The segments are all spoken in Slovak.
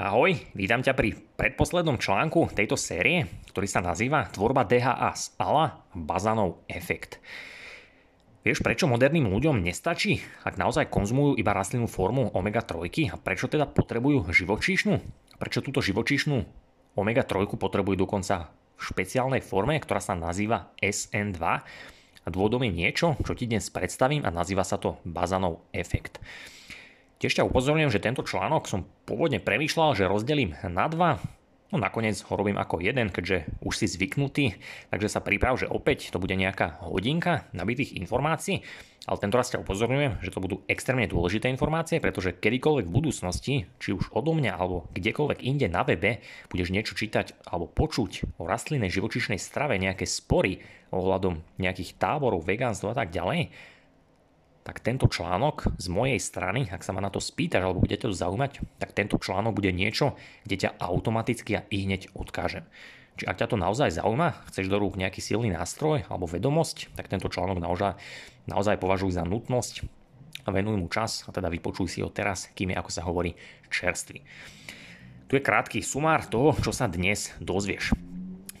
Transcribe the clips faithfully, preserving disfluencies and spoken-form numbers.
Ahoj, vítam ťa pri predposlednom článku tejto série, ktorý sa nazýva Tvorba dé há á z á el á – Bazanov efekt. Vieš, prečo moderným ľuďom nestačí, ak naozaj konzumujú iba rastlinnú formu omega tri a prečo teda potrebujú živočíšnu? Prečo túto živočíšnu omega tri potrebujú dokonca v špeciálnej forme, ktorá sa nazýva es en dva? A dôvodom je niečo, čo ti dnes predstavím a nazýva sa to Bazanov efekt. Tiež ťa upozorňujem, že tento článok som pôvodne premýšľal, že rozdelím na dva, no nakoniec ho robím ako jeden, keďže už si zvyknutý, takže sa priprav, že opäť to bude nejaká hodinka nabitých informácií, ale tentoraz ťa upozorňujem, že to budú extrémne dôležité informácie, pretože kedykoľvek v budúcnosti, či už odo mňa alebo kdekoľvek inde na webe, budeš niečo čítať alebo počuť o rastlinnej živočíšnej strave, nejaké spory ohľadom nejakých táborov, vegánstva a tak ďalej, tak tento článok z mojej strany, ak sa ma na to spýtaš alebo budete to zaujímať, tak tento článok bude niečo, kde ťa automaticky a ihneď odkážem. Čiže ak ťa to naozaj zaujíma, chceš do rúk nejaký silný nástroj alebo vedomosť, tak tento článok naozaj, naozaj považuj za nutnosť a venuj mu čas a teda vypočuj si ho teraz, kým je, ako sa hovorí, čerstvý. Tu je krátky sumár toho, čo sa dnes dozvieš.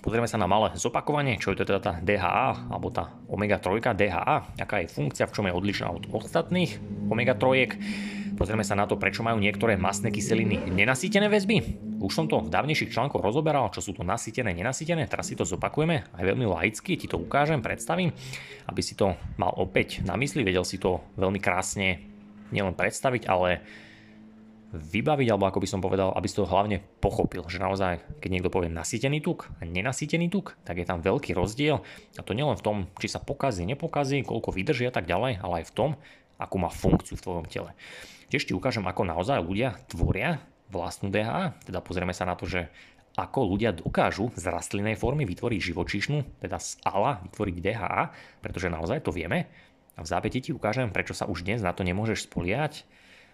Pozrieme sa na malé zopakovanie, čo je to teda tá dé há á, alebo tá omega tri dé há á, aká je funkcia, v čom je odlišná od ostatných omega tri. Pozrieme sa na to, prečo majú niektoré mastné kyseliny nenasýtené väzby. Už som to v dávnejších článkoch rozoberal, čo sú to nasýtené, nenasýtené, teraz si to zopakujeme, aj veľmi laicky, ti to ukážem, predstavím, aby si to mal opäť na mysli, vedel si to veľmi krásne nielen predstaviť, ale vybaviť, alebo ako by som povedal, aby si to hlavne pochopil, že naozaj, keď niekto povie nasýtený tuk a nenasýtený tuk, tak je tam veľký rozdiel a to nielen v tom, či sa pokazí, nepokazí, koľko vydrží a tak ďalej, ale aj v tom, akú má funkciu v tvojom tele. Tiež ti ukážem, ako naozaj ľudia tvoria vlastnú dé há á, teda pozrieme sa na to, že ako ľudia dokážu z rastlinnej formy vytvoriť živočíšnu, teda z á el á vytvoriť dé há á, pretože naozaj to vieme a v zápäti ti ukážem, prečo sa už dnes na to nemôžeš spoliehať,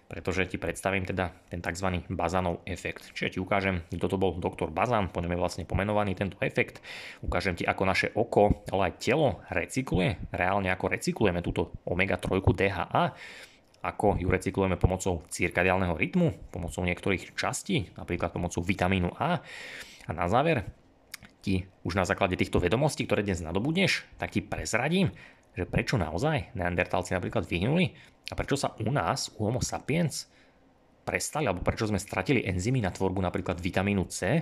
pretože ti predstavím teda ten tzv. Bazanov efekt. Čiže ti ukážem, kto to bol doktor Bazan, po ňom je vlastne pomenovaný tento efekt. Ukážem ti, ako naše oko, ale aj telo recykluje, reálne ako recyklujeme túto omega tri dé há á, ako ju recyklujeme pomocou cirkadiálneho rytmu, pomocou niektorých častí, napríklad pomocou vitamínu A. A na záver ti už na základe týchto vedomostí, ktoré dnes nadobudneš, tak ti prezradím, že prečo naozaj neandertalci napríklad vyhnuli a prečo sa u nás, u Homo sapiens, prestali, alebo prečo sme stratili enzymy na tvorbu napríklad vitamínu C,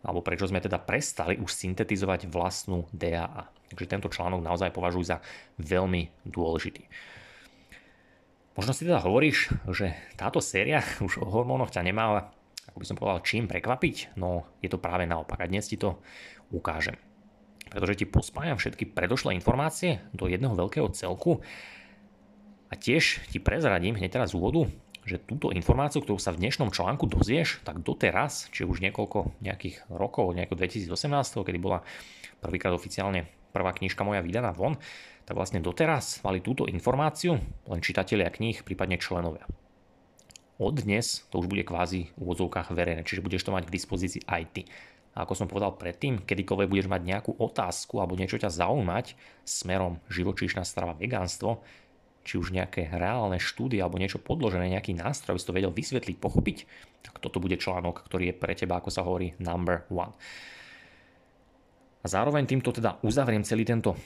alebo prečo sme teda prestali už syntetizovať vlastnú dé há á. Takže tento článok naozaj považujú za veľmi dôležitý. Možno si teda hovoríš, že táto séria už o hormónoch ťa nemá, ako by som povedal, čím prekvapiť, no je to práve naopak a dnes ti to ukážem. Pretože ti pospájam všetky predošlé informácie do jedného veľkého celku a tiež ti prezradím hneď teraz z úvodu, že túto informáciu, ktorú sa v dnešnom článku dozvieš, tak doteraz, či už niekoľko nejakých rokov, nejako dvetisíc osemnásť, kedy bola prvýkrát oficiálne prvá knižka moja vydaná von, tak vlastne doteraz mali túto informáciu len čitatelia kníh, prípadne členovia. Od dnes to už bude kvázi v úvodzovkách verejné, čiže budeš to mať k dispozícii aj ty. A ako som povedal predtým, kedykoľvek budeš mať nejakú otázku alebo niečo ťa zaujímať smerom živočíšna strava, vegánstvo, či už nejaké reálne štúdie alebo niečo podložené, nejaký nástroj, aby si to vedel vysvetliť, pochopiť, tak toto bude článok, ktorý je pre teba, ako sa hovorí, number one. A zároveň týmto teda uzavriem celý tento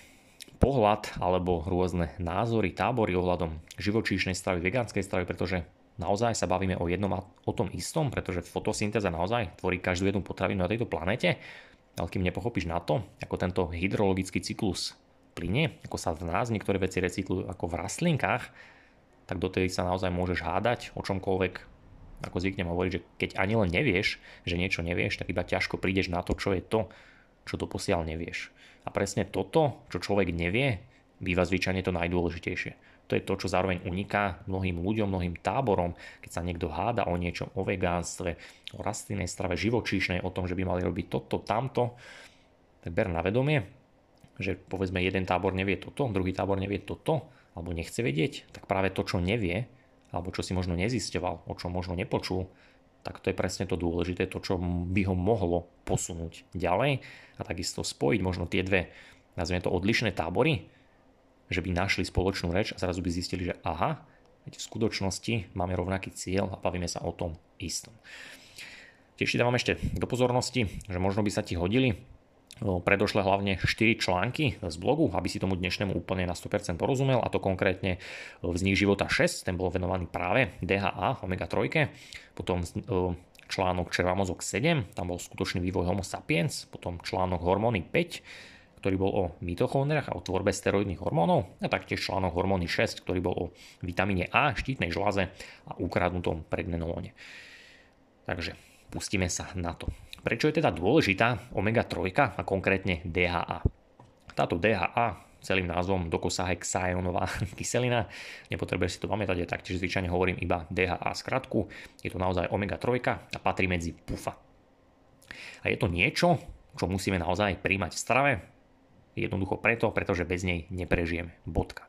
pohľad alebo rôzne názory, tábory ohľadom živočíšnej stravy, vegánskej stravy, pretože naozaj sa bavíme o jednom a o tom istom, pretože fotosyntéza naozaj tvorí každú jednu potravinu na tejto planete. Ale kým nepochopíš na to, ako tento hydrologický cyklus plyne, ako sa v nás niektoré veci recyklujú ako v rastlinkách, tak dotedy sa naozaj môžeš hádať o čomkoľvek, ako zvyknem hovoriť, že keď ani len nevieš, že niečo nevieš, tak iba ťažko prídeš na to, čo je to, čo doposiaľ nevieš. A presne toto, čo človek nevie, býva zvyčajne to najdôležitejšie. To je to, čo zároveň uniká mnohým ľuďom, mnohým táborom, keď sa niekto háda o niečom, o vegánstve, o rastlinnej strave, živočíšnej, o tom, že by mali robiť toto, tamto. Tak ber na vedomie, že povedzme jeden tábor nevie toto, druhý tábor nevie toto, alebo nechce vedieť, tak práve to, čo nevie, alebo čo si možno nezisťoval, o čom možno nepočul, tak to je presne to dôležité, to, čo by ho mohlo posunúť ďalej a takisto spojiť možno tie dve, nazvime to, odlišné tábory, že by našli spoločnú reč a zrazu by zistili, že aha, v skutočnosti máme rovnaký cieľ a bavíme sa o tom istom. Tiež ti dávam ešte do pozornosti, že možno by sa ti hodili predošle hlavne štyri články z blogu, aby si tomu dnešnému úplne na sto percent porozumel, a to konkrétne Vznik života šesť, ten bol venovaný práve dé há á, omega tri, potom článok Červamozog sedem, tam bol skutočný vývoj Homo sapiens, potom článok Hormóny päť, ktorý bol o mitochondriách a o tvorbe steroidných hormónov, a taktiež článok Hormóny šesť, ktorý bol o vitamíne A, štítnej žľaze a ukradnutom pregnenolone. Takže pustíme sa na to. Prečo je teda dôležitá omega tri a konkrétne dé há á? Táto dé há á, celým názvom dokosahexaénová kyselina, nepotrebuješ si to pamätať, ja taktiež zvyčajne hovorím iba dé há á skratku, je to naozaj omega tri a patrí medzi pé ú ef á. A je to niečo, čo musíme naozaj príjmať v strave, jednoducho preto, pretože bez nej neprežijeme. Bodka.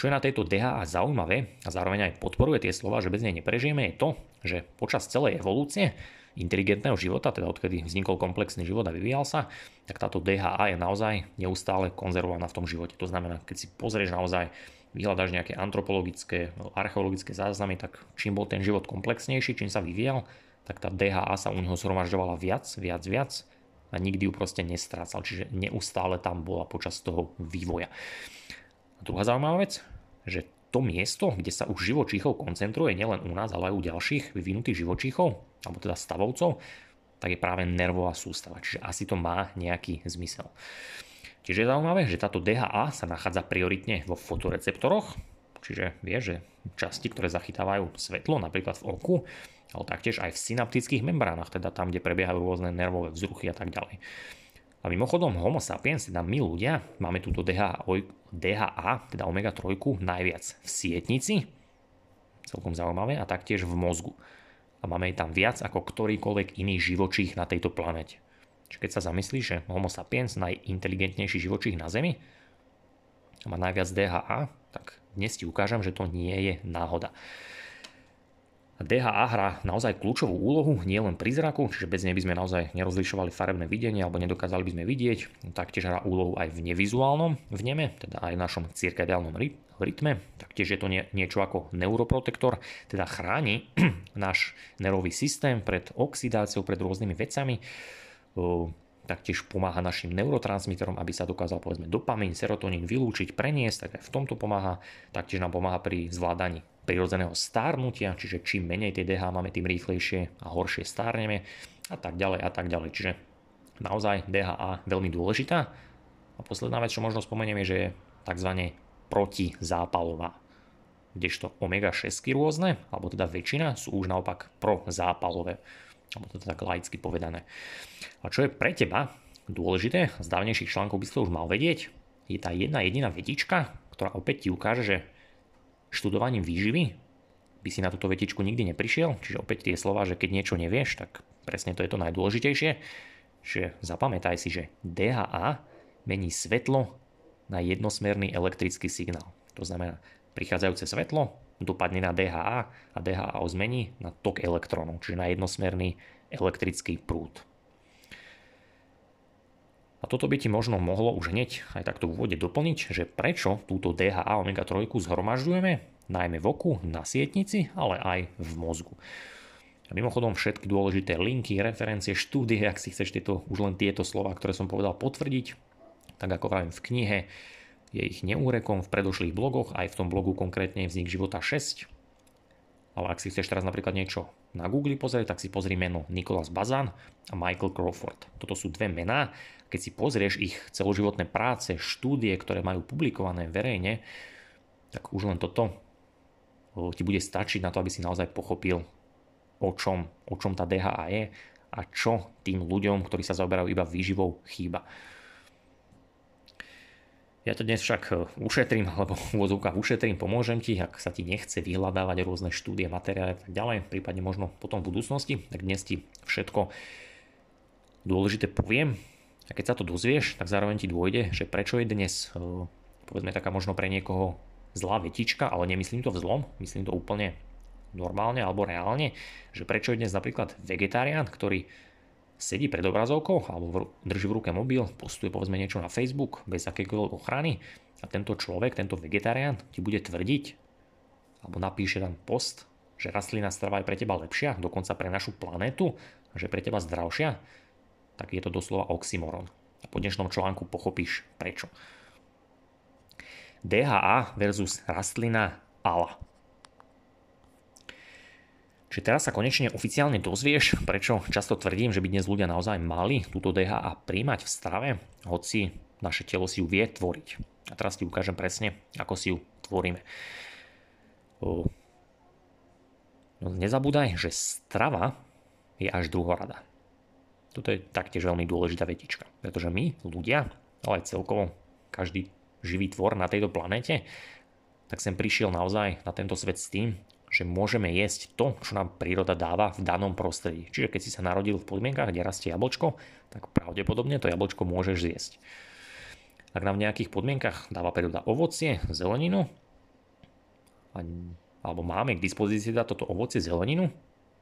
Čo je na tejto dé há á zaujímavé a zároveň aj podporuje tie slova, že bez nej neprežijeme, je to, že počas celej evolúcie inteligentného života, teda odkedy vznikol komplexný život a vyvíjal sa, tak táto dé há á je naozaj neustále konzervovaná v tom živote. To znamená, keď si pozrieš naozaj, vyhľadáš nejaké antropologické, archeologické záznamy, tak čím bol ten život komplexnejší, čím sa vyvíjal, tak tá dé há á sa u neho zhromažďovala viac, viac, viac, a nikdy ju proste nestrácal, čiže neustále tam bola počas toho vývoja. A druhá zaujímavá vec, že to miesto, kde sa už živočíchov koncentruje, nielen u nás, ale aj u ďalších vyvinutých živočíchov, alebo teda stavovcov, tak je práve nervová sústava, čiže asi to má nejaký zmysel. Čiže je zaujímavé, že táto dé há á sa nachádza prioritne vo fotoreceptoroch, čiže vie, že časti, ktoré zachytávajú svetlo, napríklad v oku, ale taktiež aj v synaptických membránach, teda tam, kde prebiehajú rôzne nervové vzruchy a tak ďalej. A mimochodom, Homo sapiens, teda my ľudia, máme túto dé há á, teda omega tri, najviac v sietnici, celkom zaujímavé, a taktiež v mozgu. A máme ich tam viac ako ktorýkoľvek iný živočích na tejto planete. Čiže keď sa zamyslíš, že Homo sapiens, najinteligentnejší živočích na Zemi, a má najviac dé há á, tak dnes ti ukážem, že to nie je náhoda. dé há á hrá naozaj kľúčovú úlohu nielen pri zraku, čiže bez nej by sme naozaj nerozlišovali farebné videnie alebo nedokázali by sme vidieť. Taktiež hrá úlohu aj v nevizuálnom vneme, teda aj v našom cirkadiálnom rytme. Taktiež je to nie, niečo ako neuroprotektor, teda chráni náš nervový systém pred oxidáciou, pred rôznymi vecami. Taktiež pomáha našim neurotransmiterom, aby sa dokázal, povedzme, dopamín, serotonín vylúčiť, preniesť, tak aj v tomto pomáha. Taktiež nám pomáha pri zvládaní prirodzeného stárnutia, čiže čím menej tej dé há máme, tým rýchlejšie a horšie stárneme a tak ďalej a tak ďalej. Čiže naozaj dé há á veľmi dôležitá. A posledná vec, čo možno spomeniem, je, že je tzv. Protizápalová, kdežto omega šesť rôzne, alebo teda väčšina, sú už naopak prozápalové, alebo to tak laicky povedané. A čo je pre teba dôležité, z dávnejších článkov by si to už mal vedieť, je tá jedna jediná vetička, ktorá opäť ti ukáže, že študovaním výživy by si na túto vetičku nikdy neprišiel, čiže opäť tie slova, že keď niečo nevieš, tak presne to je to najdôležitejšie. Čiže zapamätaj si, že dé há á mení svetlo na jednosmerný elektrický signál. To znamená, prichádzajúce svetlo dopadne na dé há á a dé há á ho zmení na tok elektrónov, čiže na jednosmerný elektrický prúd. A toto by ti možno mohlo už hneď aj takto v úvode doplniť, že prečo túto dé há á omega tri zhromažďujeme, najmä v oku, na sietnici, ale aj v mozgu. A mimochodom, všetky dôležité linky, referencie, štúdie, ak si chceš tieto, už len tieto slova, ktoré som povedal, potvrdiť, tak ako vravím v knihe, je ich neúrekom v predošlých blogoch, aj v tom blogu konkrétne Vznik života šesť. Ale ak si chceš teraz napríklad niečo na Google pozrieť, tak si pozri meno Nicolas Bazan a Michael Crawford. Toto sú dve mená. Keď si pozrieš ich celoživotné práce, štúdie, ktoré majú publikované verejne, tak už len toto ti bude stačiť na to, aby si naozaj pochopil, o čom, o čom tá dé há á je a čo tým ľuďom, ktorí sa zaoberajú iba výživou, chýba. Ja to dnes však ušetrím, alebo v úvodzovkách ušetrím, pomôžem ti, ak sa ti nechce vyhľadávať rôzne štúdie, materiály a tak ďalej, prípadne možno potom v budúcnosti, tak dnes ti všetko dôležité poviem. A keď sa to dozvieš, tak zároveň ti dôjde, že prečo je dnes, povedzme, taká možno pre niekoho zlá vetička, ale nemyslím to v zlom, myslím to úplne normálne alebo reálne, že prečo je dnes napríklad vegetarián, ktorý sedí pred obrazovkou alebo drží v ruke mobil, postuje povedzme niečo na Facebook bez akékoľvek ochrany a tento človek, tento vegetarián ti bude tvrdiť alebo napíše tam post, Že rastlina strava je pre teba lepšia, dokonca pre našu planétu, že pre teba zdravšia, tak je to doslova oxymoron. A po dnešnom článku pochopíš prečo. dé há á versus rastlina á el á. Čiže teraz sa konečne oficiálne dozvieš, prečo často tvrdím, že by dnes ľudia naozaj mali túto dé há á príjmať v strave, hoci naše telo si ju vie tvoriť. A teraz ti ukážem presne, ako si ju tvoríme. No, nezabúdaj, že strava je až druhorada. Toto je taktiež veľmi dôležitá vetička, pretože my, ľudia, ale aj celkovo každý živý tvor na tejto planete, tak sem prišiel naozaj na tento svet s tým, že môžeme jesť to, čo nám príroda dáva v danom prostredí. Čiže keď si sa narodil v podmienkach, kde rastie jablčko, tak pravdepodobne to jablčko môžeš zjesť. Ak nám v nejakých podmienkach dáva príroda ovocie, zeleninu, alebo máme k dispozícii dať toto ovocie, zeleninu,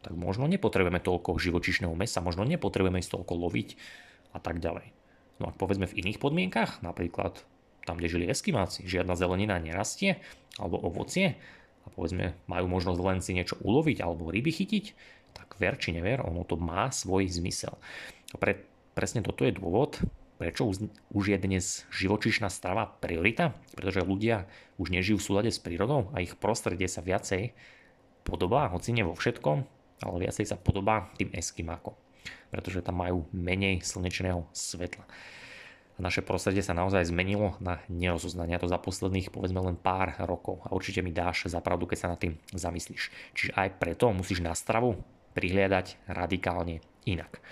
tak možno nepotrebujeme toľko živočíšneho mäsa, možno nepotrebujeme ísť toľko loviť a tak ďalej. No a povedzme v iných podmienkach, napríklad tam, kde žili eskimáci, žiadna zelenina nerastie, alebo ovocie, a povedzme, majú možnosť len si niečo uloviť alebo ryby chytiť, tak ver či never, ono to má svoj zmysel. Pre, presne toto je dôvod, prečo už, už je dnes živočíšna strava priorita, pretože ľudia už nežijú v súlade s prírodou a ich prostredie sa viacej podobá, hoci nie vo všetkom, ale viacej sa podobá tým eskimákom, pretože tam majú menej slnečného svetla. A naše prostredie sa naozaj zmenilo na nerozoznania, to za posledných povedzme len pár rokov, a určite mi dáš za pravdu, keď sa nad tým zamyslíš. Čiže aj preto musíš na stravu prihliadať radikálne inak.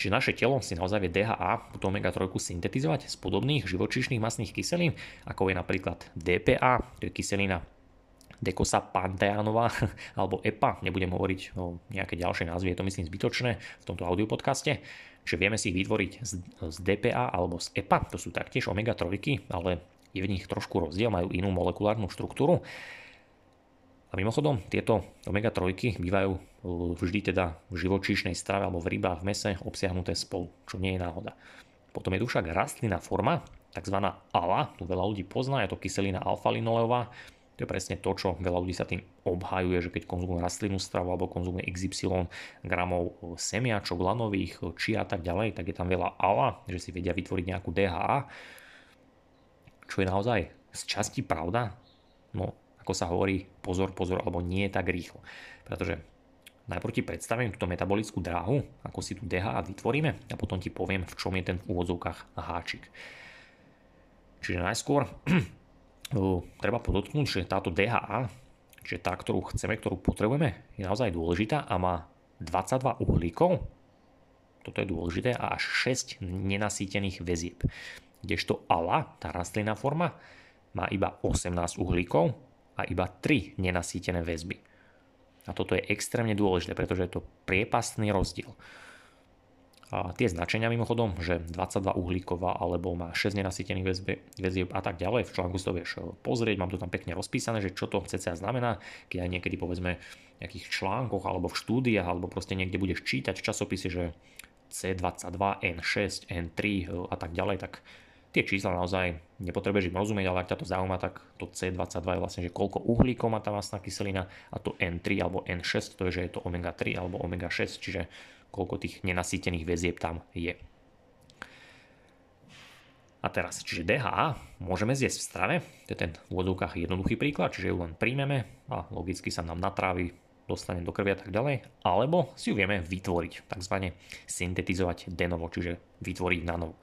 Čiže naše telo si naozaj vie dé há á, túto omega tri syntetizovať z podobných živočíšnych mastných kyselín, ako je napríklad dé pé á, to je kyselina dekosapanteánová, alebo é pé a, nebudem hovoriť o nejaké ďalšie názvy, je to myslím zbytočné v tomto audiopodcaste. Čiže vieme si ich vytvoriť z dé pé á alebo z é pé a, to sú taktiež omega tri, ale je v nich trošku rozdiel, majú inú molekulárnu štruktúru. A mimochodom, tieto omega tri bývajú vždy teda v živočíšnej strave alebo v rybách, v mese obsiahnuté spolu, čo nie je náhoda. Potom je tu však rastlinná forma, takzvaná á el á, tu veľa ľudí pozná, je to kyselina alfa-linoleová. To je presne to, čo veľa ľudí sa tým obhajuje, že keď konzumuje rastlinnú stravu alebo konzumuje iks ypsilon gramov semiačok, lanových, či a tak ďalej, tak je tam veľa á el á, že si vedia vytvoriť nejakú dé há á, čo je naozaj z časti pravda. No, ako sa hovorí, pozor, pozor, alebo nie je tak rýchlo. Pretože najprv ti predstavím túto metabolickú dráhu, ako si tu dé há á vytvoríme, a potom ti poviem, v čom je ten v úvodzovkách háčik. Čiže najskôr treba podotknúť, že táto dé há á, čiže tá, ktorú chceme, ktorú potrebujeme, je naozaj dôležitá a má dvadsaťdva uhlíkov, toto je dôležité, a až šesť nenasýtených väzieb. Kdežto á el á, tá rastlinná forma, má iba osemnásť uhlíkov a iba tri nenasýtené väzby. A toto je extrémne dôležité, pretože je to priepastný rozdiel. A tie značenia mimochodom, že dvadsaťdva uhlíková alebo má šesť nenasýtených väzieb a tak ďalej, v článku si to vieš pozrieť, mám to tam pekne rozpísané, že čo to cca znamená, keď aj niekedy povedzme v nejakých článkoch alebo v štúdiách alebo proste niekde budeš čítať v časopise, že cé dvadsaťdva, en šesť, en tri a tak ďalej, tak tie čísla naozaj nepotrebuješ im rozumieť, ale ak ťa to zaujíma, tak to cé dvadsaťdva je vlastne, že koľko uhlíkov má tá mastná kyselina, a to en tri alebo en šesť, to je, že je to omega tri alebo omega šesť, čiže koľko tých nenasýtených väzieb tam je. A teraz, čiže dé há á môžeme zjesť v strave, to je ten v úvodzovkách jednoduchý príklad, čiže ju len príjmeme a logicky sa nám natrávi, dostane do krvi a tak ďalej, alebo si ju vieme vytvoriť, takzvané syntetizovať denovo, čiže vytvoriť na novo.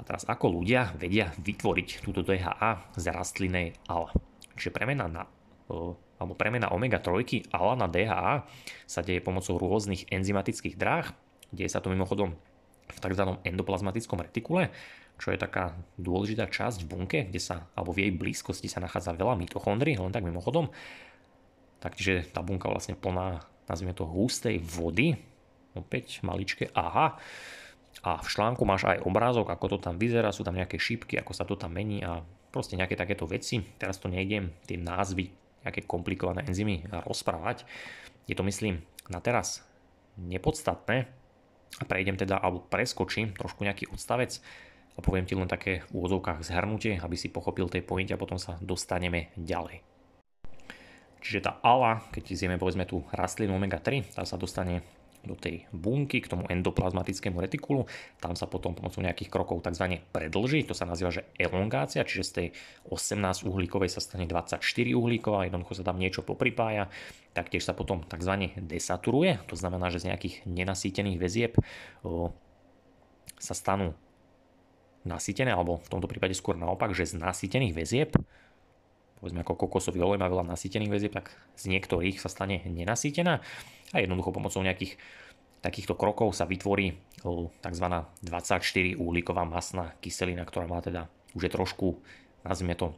A teraz, ako ľudia vedia vytvoriť túto dé há á z rastlinej á el á? Čiže premena na alebo premena omega tri á el á na dé há á sa deje pomocou rôznych enzymatických dráh. Deje sa to mimochodom v tzv. Endoplazmatickom retikule, čo je taká dôležitá časť v bunke, kde sa, alebo v jej blízkosti sa nachádza veľa mitochondrií, len tak mimochodom. Takže tá bunka vlastne plná, nazvime to, hustej vody, opäť maličké aha. A v článku máš aj obrázok, ako to tam vyzerá, sú tam nejaké šípky, ako sa to tam mení a proste nejaké takéto veci. Teraz to nejdem tie názvy, nejaké komplikované enzymy rozprávať. Je to, myslím, na teraz nepodstatné. Prejdem teda, alebo preskočím trošku nejaký odstavec a poviem ti len také v úvodzovkách zhrnutie, aby si pochopil tej pointe, a potom sa dostaneme ďalej. Čiže tá á el á, keď zjeme povedzme tú rastlinu omega tri, tá sa dostane do tej bunky, k tomu endoplazmatickému retikulu. Tam sa potom pomocou nejakých krokov tzv. Predlží, to sa nazýva, že elongácia, čiže z tej osemnásť uhlíkovej sa stane dvadsaťštyri uhlíková, jednoducho sa tam niečo popripája, taktiež sa potom tzv. Desaturuje, to znamená, že z nejakých nenasýtených väzieb sa stanú nasýtené, alebo v tomto prípade skôr naopak, že z nasýtených väzieb, povedzme ako kokosový olej má veľa nasýtených väzieb, tak z niektorých sa stane nenasýtená a jednoducho pomocou nejakých takýchto krokov sa vytvorí tzv. dvadsaťštyri uhlíková masná kyselina, ktorá má teda už je trošku, nazvime to,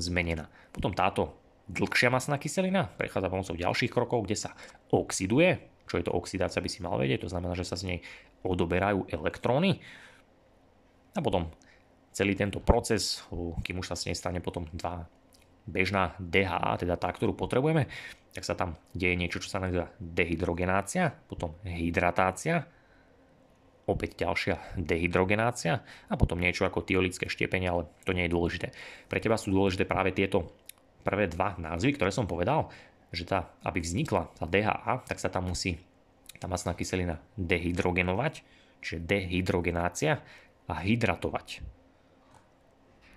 zmenená. Potom táto dlhšia masná kyselina prechádza pomocou ďalších krokov, kde sa oxiduje, čo je to oxidácia, by si mal vedieť, to znamená, že sa z nej odoberajú elektróny a potom celý tento proces, kým už sa z nej stane potom dva bežná dé há á, teda tá, ktorú potrebujeme, tak sa tam deje niečo, čo sa nazýva dehydrogenácia, potom hydratácia, opäť ďalšia dehydrogenácia a potom niečo ako tiolické štiepenie, ale to nie je dôležité. Pre teba sú dôležité práve tieto prvé dva názvy, ktoré som povedal, že tá, aby vznikla tá dé há á, tak sa tam musí tá masná kyselina dehydrogenovať, čiže dehydrogenácia a hydratovať.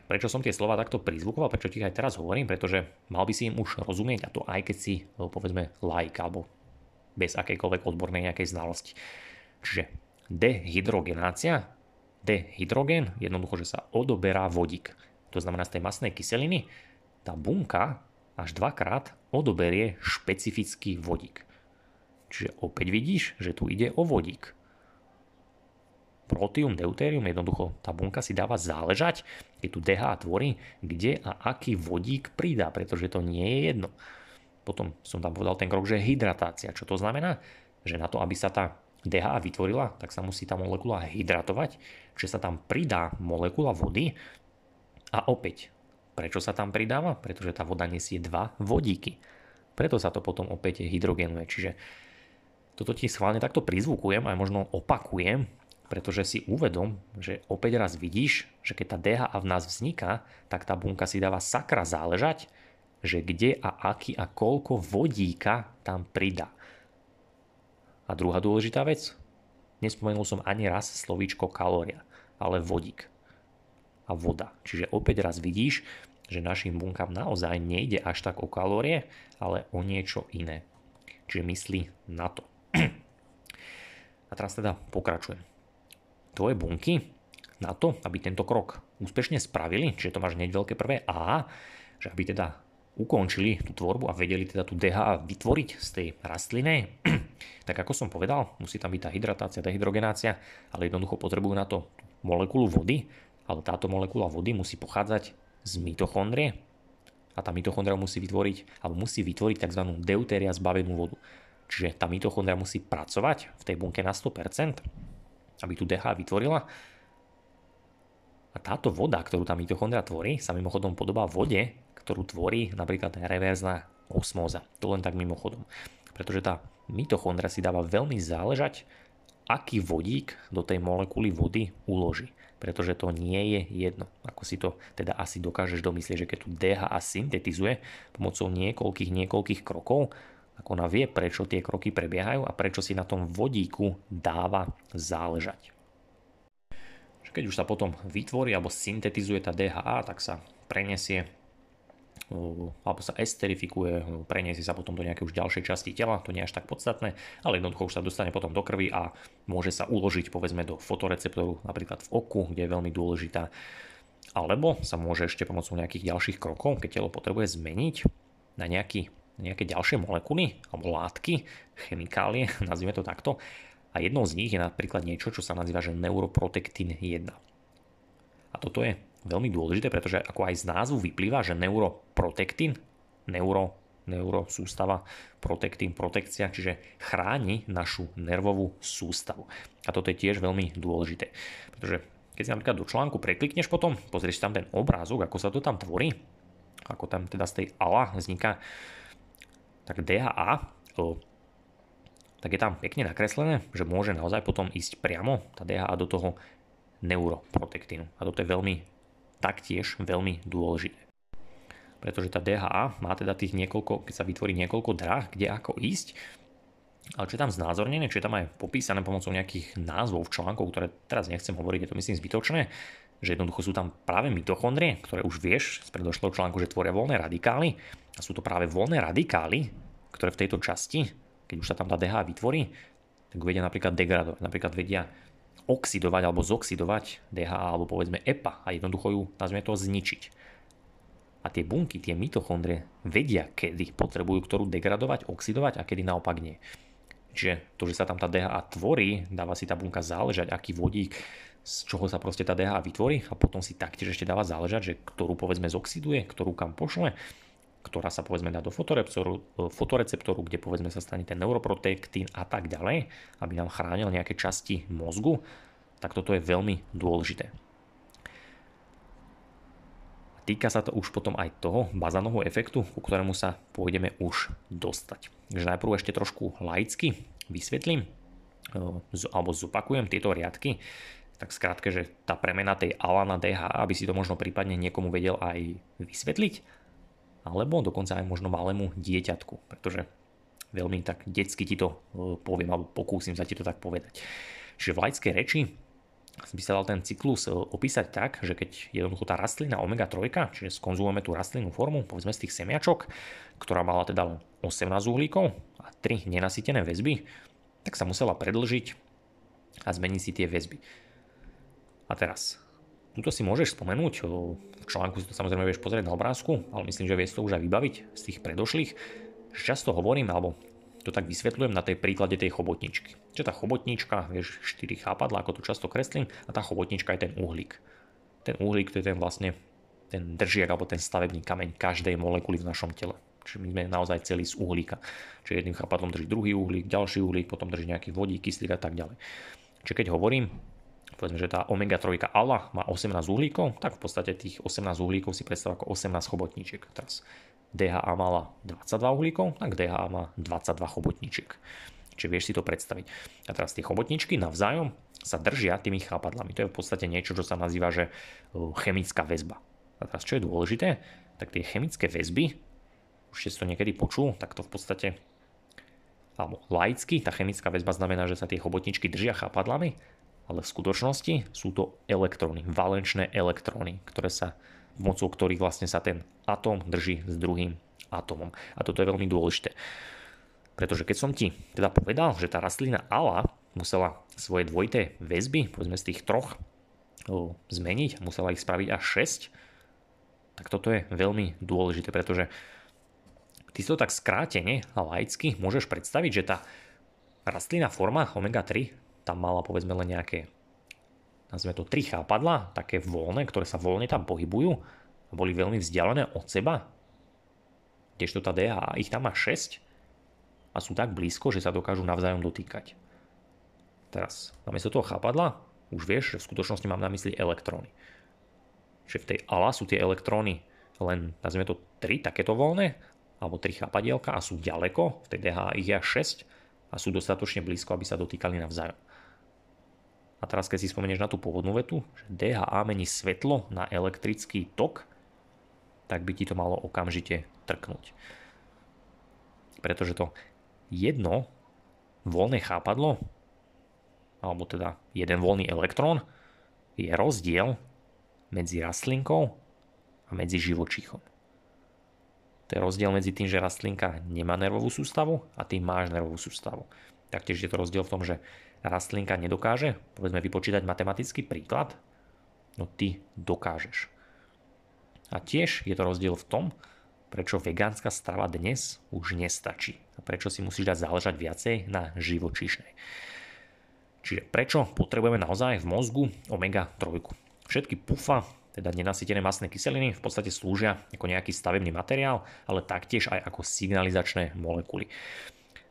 Prečo som tie slova takto prizvukoval, prečo ti aj teraz hovorím, pretože mal by si im už rozumieť, a to aj keď si, povedzme, laik alebo bez akejkoľvek odbornej nejakej znalosti. Čiže dehydrogenácia, dehydrogen, jednoducho, že sa odoberá vodík. To znamená, z tej masnej kyseliny tá bunka až dvakrát odoberie špecifický vodík. Čiže opäť vidíš, že tu ide o vodík. Protium, deutérium, jednoducho tá bunka si dáva záležať, keď tu dé há á tvorí, kde a aký vodík pridá, pretože to nie je jedno. Potom som tam povedal ten krok, že hydratácia. Čo to znamená? Že na to, aby sa tá dé há á vytvorila, tak sa musí tá molekula hydratovať, že sa tam pridá molekula vody. A opäť, prečo sa tam pridáva? Pretože tá voda nesie dva vodíky. Preto sa to potom opäť hydrogenuje. Čiže toto ti schválne takto prizvukujem, aj možno opakujem, pretože si uvedom, že opäť raz vidíš, že keď tá dé há á v nás vzniká, tak tá bunka si dáva sakra záležať, že kde a aký a koľko vodíka tam pridá. A druhá dôležitá vec, nespomenul som ani raz slovíčko kalória, ale vodík a voda. Čiže opäť raz vidíš, že našim bunkám naozaj nejde až tak o kalórie, ale o niečo iné. Čiže myslí na to. A teraz teda pokračujem. Tvoje bunky na to, aby tento krok úspešne spravili, čiže to máš hneď veľké prvé A, že aby teda ukončili tú tvorbu a vedeli teda tú dé há á vytvoriť z tej rastliny, tak ako som povedal, musí tam byť tá hydratácia, dehydrogenácia, ale jednoducho potrebujú na to molekulu vody, ale táto molekula vody musí pochádzať z mitochondrie a tá mitochondria musí vytvoriť, alebo musí vytvoriť tzv. Deutéria zbavenú vodu. Čiže tá mitochondria musí pracovať v tej bunke na sto percent, aby tu dé há á vytvorila. A táto voda, ktorú tá mitochondria tvorí, sa mimochodom podobá vode, ktorú tvorí napríklad reverzná osmóza. To len tak mimochodom. Pretože tá mitochondria si dáva veľmi záležať, aký vodík do tej molekuly vody uloží. Pretože to nie je jedno. Ako si to teda asi dokážeš domyslieť, že keď tu dé há á syntetizuje pomocou niekoľkých, niekoľkých krokov, ako ona vie, prečo tie kroky prebiehajú a prečo si na tom vodíku dáva záležať. Keď už sa potom vytvorí alebo syntetizuje tá dé há á, tak sa preniesie alebo sa esterifikuje, preniesie sa potom do nejakej už ďalšej časti tela, to nie je až tak podstatné, ale jednoducho už sa dostane potom do krvi a môže sa uložiť povedzme do fotoreceptoru, napríklad v oku, kde je veľmi dôležitá, alebo sa môže ešte pomocou nejakých ďalších krokov, keď telo potrebuje zmeniť na nejaký nejaké ďalšie molekuly alebo látky, chemikálie, nazvime to takto. A jednou z nich je napríklad niečo, čo sa nazýva že neuroprotectin jeden. A toto je veľmi dôležité, pretože ako aj z názvu vyplýva, že neuroprotectin, neuro, neuro sústava, protektín, protekcia, čiže chráni našu nervovú sústavu. A toto je tiež veľmi dôležité, pretože keď si napríklad do článku preklikneš potom, pozrieš tam ten obrázok, ako sa to tam tvorí, ako tam teda z tej á el á vzniká tak dé há á, tak je tam pekne nakreslené, že môže naozaj potom ísť priamo tá dé há á do toho neuroprotektínu. A toto je veľmi, taktiež veľmi dôležité. pretože tá dé há á má teda tých niekoľko, keď sa vytvorí niekoľko dráh, kde ako ísť. Ale čo je tam znázornené, čo je tam aj popísané pomocou nejakých názvov článkov, ktoré teraz nechcem hovoriť, je to myslím zbytočné, že jednoducho sú tam práve mitochondrie, ktoré už vieš z predošlého článku, že tvoria voľné radikály. A sú to práve voľné radikály, ktoré v tejto časti, keď už sa tam tá dé há á vytvorí, tak vedia napríklad degradovať, napríklad vedia oxidovať alebo zoxidovať dé há á alebo povedzme é pé á a jednoducho ju, nazvime to, zničiť. A tie bunky, tie mitochondrie vedia, kedy potrebujú ktorú degradovať, oxidovať a kedy naopak nie. Čiže to, že sa tam tá dé há á tvorí, dáva si tá bunka záležať, aký vodík, z čoho sa proste tá dé há á vytvorí a potom si taktiež ešte dáva záležať, že ktorú povedzme zoxiduje, ktorú kam pošle, ktorá sa povedzme dá do fotoreceptoru, kde povedzme sa stane ten neuroprotectin a tak ďalej, aby nám chránil nejaké časti mozgu, tak toto je veľmi dôležité. A týka sa to už potom aj toho Bazanovho efektu, ku ktorému sa pôjdeme už dostať. Takže najprv ešte trošku laicky vysvetlím alebo zopakujem tieto riadky. Tak skrátke, že tá premena tej á el á na dé há á, aby si to možno prípadne niekomu vedel aj vysvetliť, alebo dokonca aj možno malému dieťatku, pretože veľmi tak detsky ti to poviem alebo pokúsim sa ti to tak povedať. Čiže v laickej reči by sa dal ten cyklus opísať tak, že keď jednoducho tá rastlina omega tri, čiže skonzumujeme tú rastlinnú formu, povedzme z tých semiačok, ktorá mala teda osemnásť uhlíkov a tri nenasytené väzby, tak sa musela predlžiť a zmeniť si tie väzby. A teraz, tuto si môžeš spomenúť, v článku si to samozrejme vieš pozrieť na obrázku, ale myslím, že vieš to už aj vybaviť z tých predošlých, že často hovorím, alebo to tak vysvetľujem na tej príklade tej chobotničky. Čiže tá chobotnička, vieš, štyri chápadla, ako to často kreslím, a tá chobotnička je ten uhlík. Ten uhlík, to je ten vlastne ten držiak alebo ten stavebný kameň každej molekuly v našom tele. Čiže my sme naozaj celí z uhlíka. Čiže jedným chápadlom drží druhý uhlík, ďalší uhlík, potom drží nejaký vodík, kyslík a tak ďalej. Čiže keď hovorím, povedzme, že tá omega tri á el á má osemnásť uhlíkov, tak v podstate tých osemnásť uhlíkov si predstav ako osemnásť chobotníčiek. Teraz dé há á mala dvadsaťdva uhlíkov, tak dé há á má dvadsaťdva chobotničiek. Čiže vieš si to predstaviť. A teraz tie chobotničky navzájom sa držia tými chápadlami. To je v podstate niečo, čo sa nazýva, že chemická väzba. A teraz čo je dôležité, tak tie chemické väzby, už si to niekedy počul, tak to v podstate, alebo laicky, tá chemická väzba znamená, že sa tie chobotničky držia chápadlami, ale v skutočnosti sú to elektróny, valenčné elektróny, ktoré sa mocou ktorých vlastne sa ten atóm drží s druhým atómom. A toto je veľmi dôležité. Pretože keď som ti teda povedal, že tá rastlina á el á musela svoje dvojité väzby, povedzme z tých troch, o, zmeniť, musela ich spraviť až šesť, tak toto je veľmi dôležité, pretože ty si to tak skrátene a laicky môžeš predstaviť, že tá rastlina forma omega tri tam mala povedzme len nejaké, nazvime to, tri chápadla, také voľné, ktoré sa voľne tam pohybujú a boli veľmi vzdialené od seba, kdežto tá dé há á ich tam má šesť a sú tak blízko, že sa dokážu navzájom dotýkať. Teraz, namiesto toho chápadla, už vieš, že v skutočnosti mám na mysli elektróny. Čiže v tej á el á sú tie elektróny len, nazvime to, tri takéto voľné, alebo tri chápadielka a sú ďaleko, v tej dé há á ich je až šesť a sú dostatočne blízko, aby sa dotýkali navzájom. A teraz keď si spomenieš na tú pôvodnú vetu, že dé há á mení svetlo na elektrický tok, tak by ti to malo okamžite trknúť. Pretože to jedno voľné chápadlo, alebo teda jeden voľný elektrón, je rozdiel medzi rastlinkou a medzi živočíchom. To je rozdiel medzi tým, že rastlinka nemá nervovú sústavu a ty máš nervovú sústavu. Taktiež je to rozdiel v tom, že rastlinka nedokáže, povedzme, vypočítať matematický príklad, no ty dokážeš. A tiež je to rozdiel v tom, prečo vegánska strava dnes už nestačí a prečo si musíš dať záležať viacej na živočíšnej. Čiže prečo potrebujeme naozaj v mozgu omega tri? Všetky pufa, teda nenasytené mastné kyseliny, v podstate slúžia ako nejaký stavebný materiál, ale taktiež aj ako signalizačné molekuly.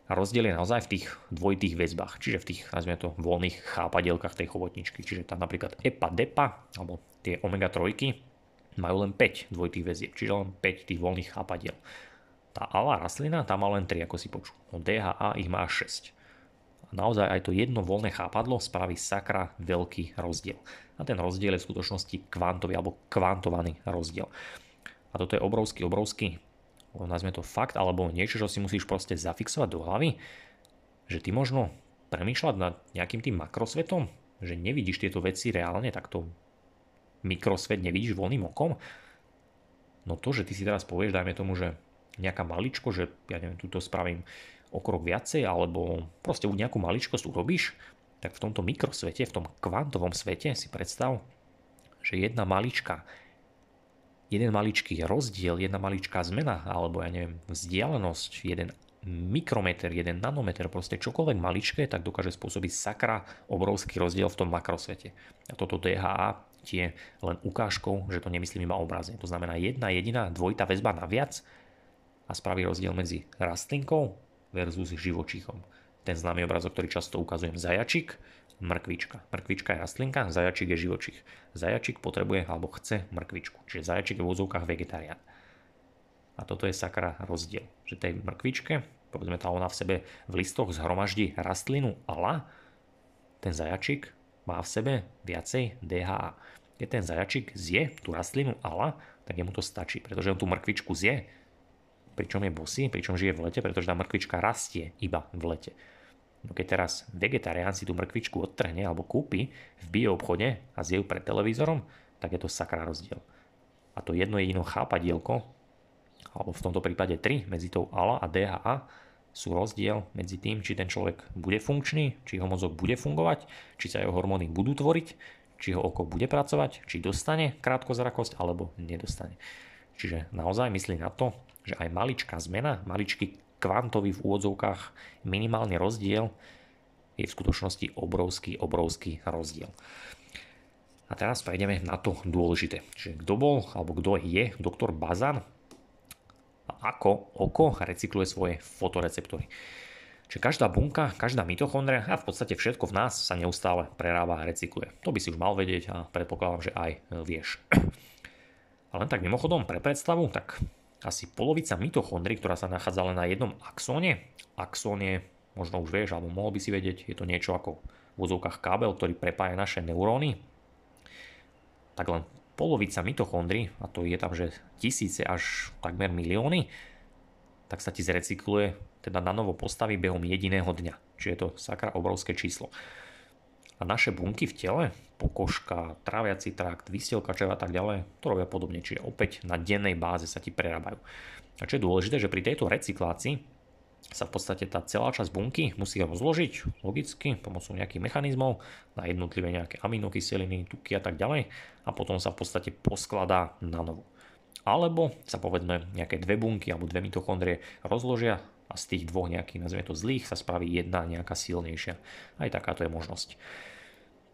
A rozdiel je naozaj v tých dvojitých väzbách, čiže v tých, nazvime to, voľných chápadielkach tej chobotničky. Čiže tam napríklad é pé á, dé pé á, alebo tie omega tri majú len päť dvojitých väzieb, čiže len päť tých voľných chápadiel. Tá á el á rastlina, tá má len tri, ako si počul. No dé há á ich má šesť. A naozaj aj to jedno voľné chápadlo spraví sakra veľký rozdiel. A ten rozdiel je v skutočnosti kvantový alebo kvantovaný rozdiel. a toto je obrovský, obrovský, nazvime to fakt, alebo niečo, čo si musíš proste zafixovať do hlavy, že ty možno premýšľať nad nejakým tým makrosvetom, že nevidíš tieto veci reálne, takto mikrosvet nevidíš voľným okom. No to, že ty si teraz povieš, dajme tomu, že nejaká maličko, že ja neviem, túto spravím o krok viacej, alebo proste nejakú maličkosť urobíš, tak v tomto mikrosvete, v tom kvantovom svete si predstav, že jedna malička, jeden maličký rozdiel, jedna maličká zmena, alebo ja neviem, vzdialenosť, jeden mikrometer, jeden nanometer, proste čokoľvek maličké, tak dokáže spôsobiť sakra obrovský rozdiel v tom makrosvete. A toto dé há á tie len ukážkou, že to nemyslím iba obrazne. To znamená jedna jediná dvojitá väzba naviac a spraví rozdiel medzi rastlinkou versus živočíchom. Ten známy obrazok, ktorý často ukazujem, zajačik, mrkvička. Mrkvička je rastlinka, zajačik je živočích. Zajačik potrebuje alebo chce mrkvičku. Čiže zajačik je v úzovkách vegetarián. A toto je sakra rozdiel. Že tej mrkvičke, povedzme tá ona v sebe v listoch zhromaždí rastlinu á el á, ten zajačik má v sebe viacej dé há á. Keď ten zajačik zje tú rastlinu á el á, tak jemu to stačí, pretože on tú mrkvičku zje, pričom je bosý, pričom žije v lete, pretože tá mrkvička rastie iba v lete. No keď teraz vegetarián si tú mrkvičku odtrhne alebo kúpi v bioobchode a zje ju pred televízorom, tak je to sakra rozdiel. A to jedno jediné chápadielko, alebo v tomto prípade tri, medzi tou á el á a dé há á sú rozdiel medzi tým, či ten človek bude funkčný, či jeho mozog bude fungovať, či sa jeho hormóny budú tvoriť, či ho oko bude pracovať, či dostane krátkozrakosť alebo nedostane. Čiže naozaj myslí na to, že aj maličká zmena, maličký kvantový v úvodzovkách minimálny rozdiel je v skutočnosti obrovský, obrovský rozdiel. A teraz prejdeme na to dôležité. Čiže kto bol, alebo kto je doktor Bazan a ako oko recykluje svoje fotoreceptory. Čiže každá bunka, každá mitochondria a v podstate všetko v nás sa neustále prerába a recykluje. To by si už mal vedieť a predpokladám, že aj vieš. A len tak mimochodom pre predstavu, tak asi polovica mitochondrií, ktorá sa nachádza len na jednom axóne. Axón je, možno už vieš, alebo mohol by si vedieť, je to niečo ako v vozovkách kábel, ktorý prepája naše neuróny. Tak len polovica mitochondrií, a to je tam, že tisíce až takmer milióny, tak sa ti zrecykluje, teda na novo postaví behom jediného dňa. Čiže je to sakra obrovské číslo. A naše bunky v tele, pokožka, tráviaci trakt, vysielka čreva a tak ďalej, to robia podobne, čiže opäť na dennej báze sa ti prerábajú. A čo je dôležité, že pri tejto recyklácii sa v podstate tá celá časť bunky musí rozložiť logicky pomocou nejakých mechanizmov na jednotlivé nejaké aminokyseliny, tuky a tak ďalej a potom sa v podstate poskladá na novo. Alebo sa povedzme nejaké dve bunky alebo dve mitochondrie rozložia a z tých dvoch nejakých, nazvime to zlých, sa spraví jedna nejaká silnejšia. Aj takáto je možnosť.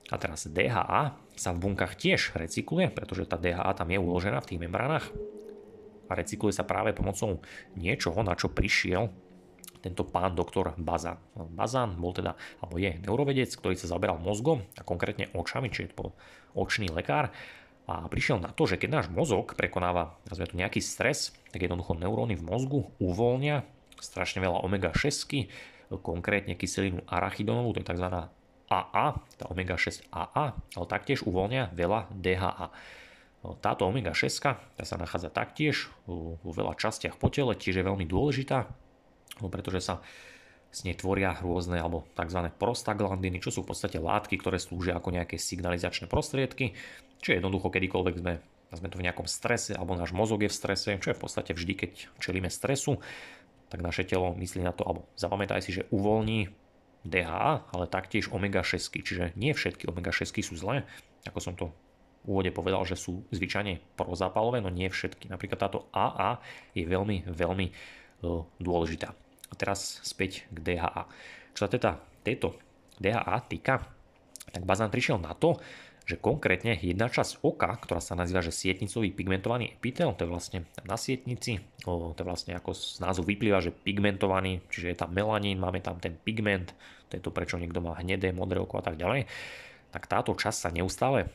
A teraz dé há á sa v bunkách tiež recykluje, pretože tá dé há á tam je uložená v tých membránach a recykluje sa práve pomocou niečoho, na čo prišiel tento pán doktor Bazan. Bazan bol teda, alebo je neurovedec, ktorý sa zaberal mozgom a konkrétne očami, čiže to očný lekár a prišiel na to, že keď náš mozog prekonáva nazvime to nejaký stres, tak jednoducho neuróny v mozgu uvoľnia strašne veľa omega šesť, konkrétne kyselinu arachidonovú, to je tzv. á á, tá omega šesť á á, ale taktiež uvoľnia veľa dé há á. Táto omega šesť tá sa nachádza taktiež vo veľa častiach po tele, tiež je veľmi dôležitá, pretože sa z nej tvoria rôzne alebo tzv. Prostaglandiny, čo sú v podstate látky, ktoré slúžia ako nejaké signalizačné prostriedky, čiže jednoducho kedykoľvek sme sme to v nejakom strese alebo náš mozog je v strese, čo je v podstate vždy, keď čelíme stresu, tak naše telo myslí na to, alebo zapamätaj si, že uvoľní dé há á, ale taktiež omega šesť, čiže nie všetky omega šesť sú zlé, ako som to v úvode povedal, že sú zvyčajne prozápalové, no nie všetky. Napríklad táto á á je veľmi, veľmi dôležitá. A teraz späť k dé há á. Čo sa teda tejto dé há á týka, tak Bazan prišiel na to, že konkrétne jedna časť oka, ktorá sa nazýva že sietnicový pigmentovaný epitel, to je vlastne na sietnici, to je vlastne ako z názvu vyplýva, že pigmentovaný, čiže je tam melanín, máme tam ten pigment, to je to prečo niekto má hnedé, modré oko a tak ďalej, tak táto časť sa neustále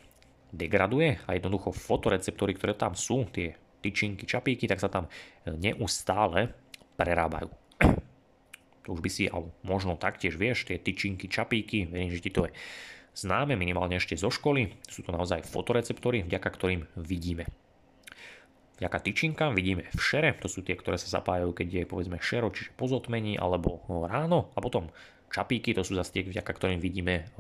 degraduje a jednoducho fotoreceptory, ktoré tam sú, tie tyčinky, čapíky, tak sa tam neustále prerábajú. To už by si, ale možno taktiež vieš, tie tyčinky, čapíky, verím, že ti to je známe minimálne ešte zo školy, sú to naozaj fotoreceptory, vďaka ktorým vidíme. V vďaka tyčinkám vidíme v šere, to sú tie, ktoré sa zapájajú, keď je povedzme šero, čiže po zotmení alebo ráno, a potom čapíky, to sú zase tie, vďaka ktorým vidíme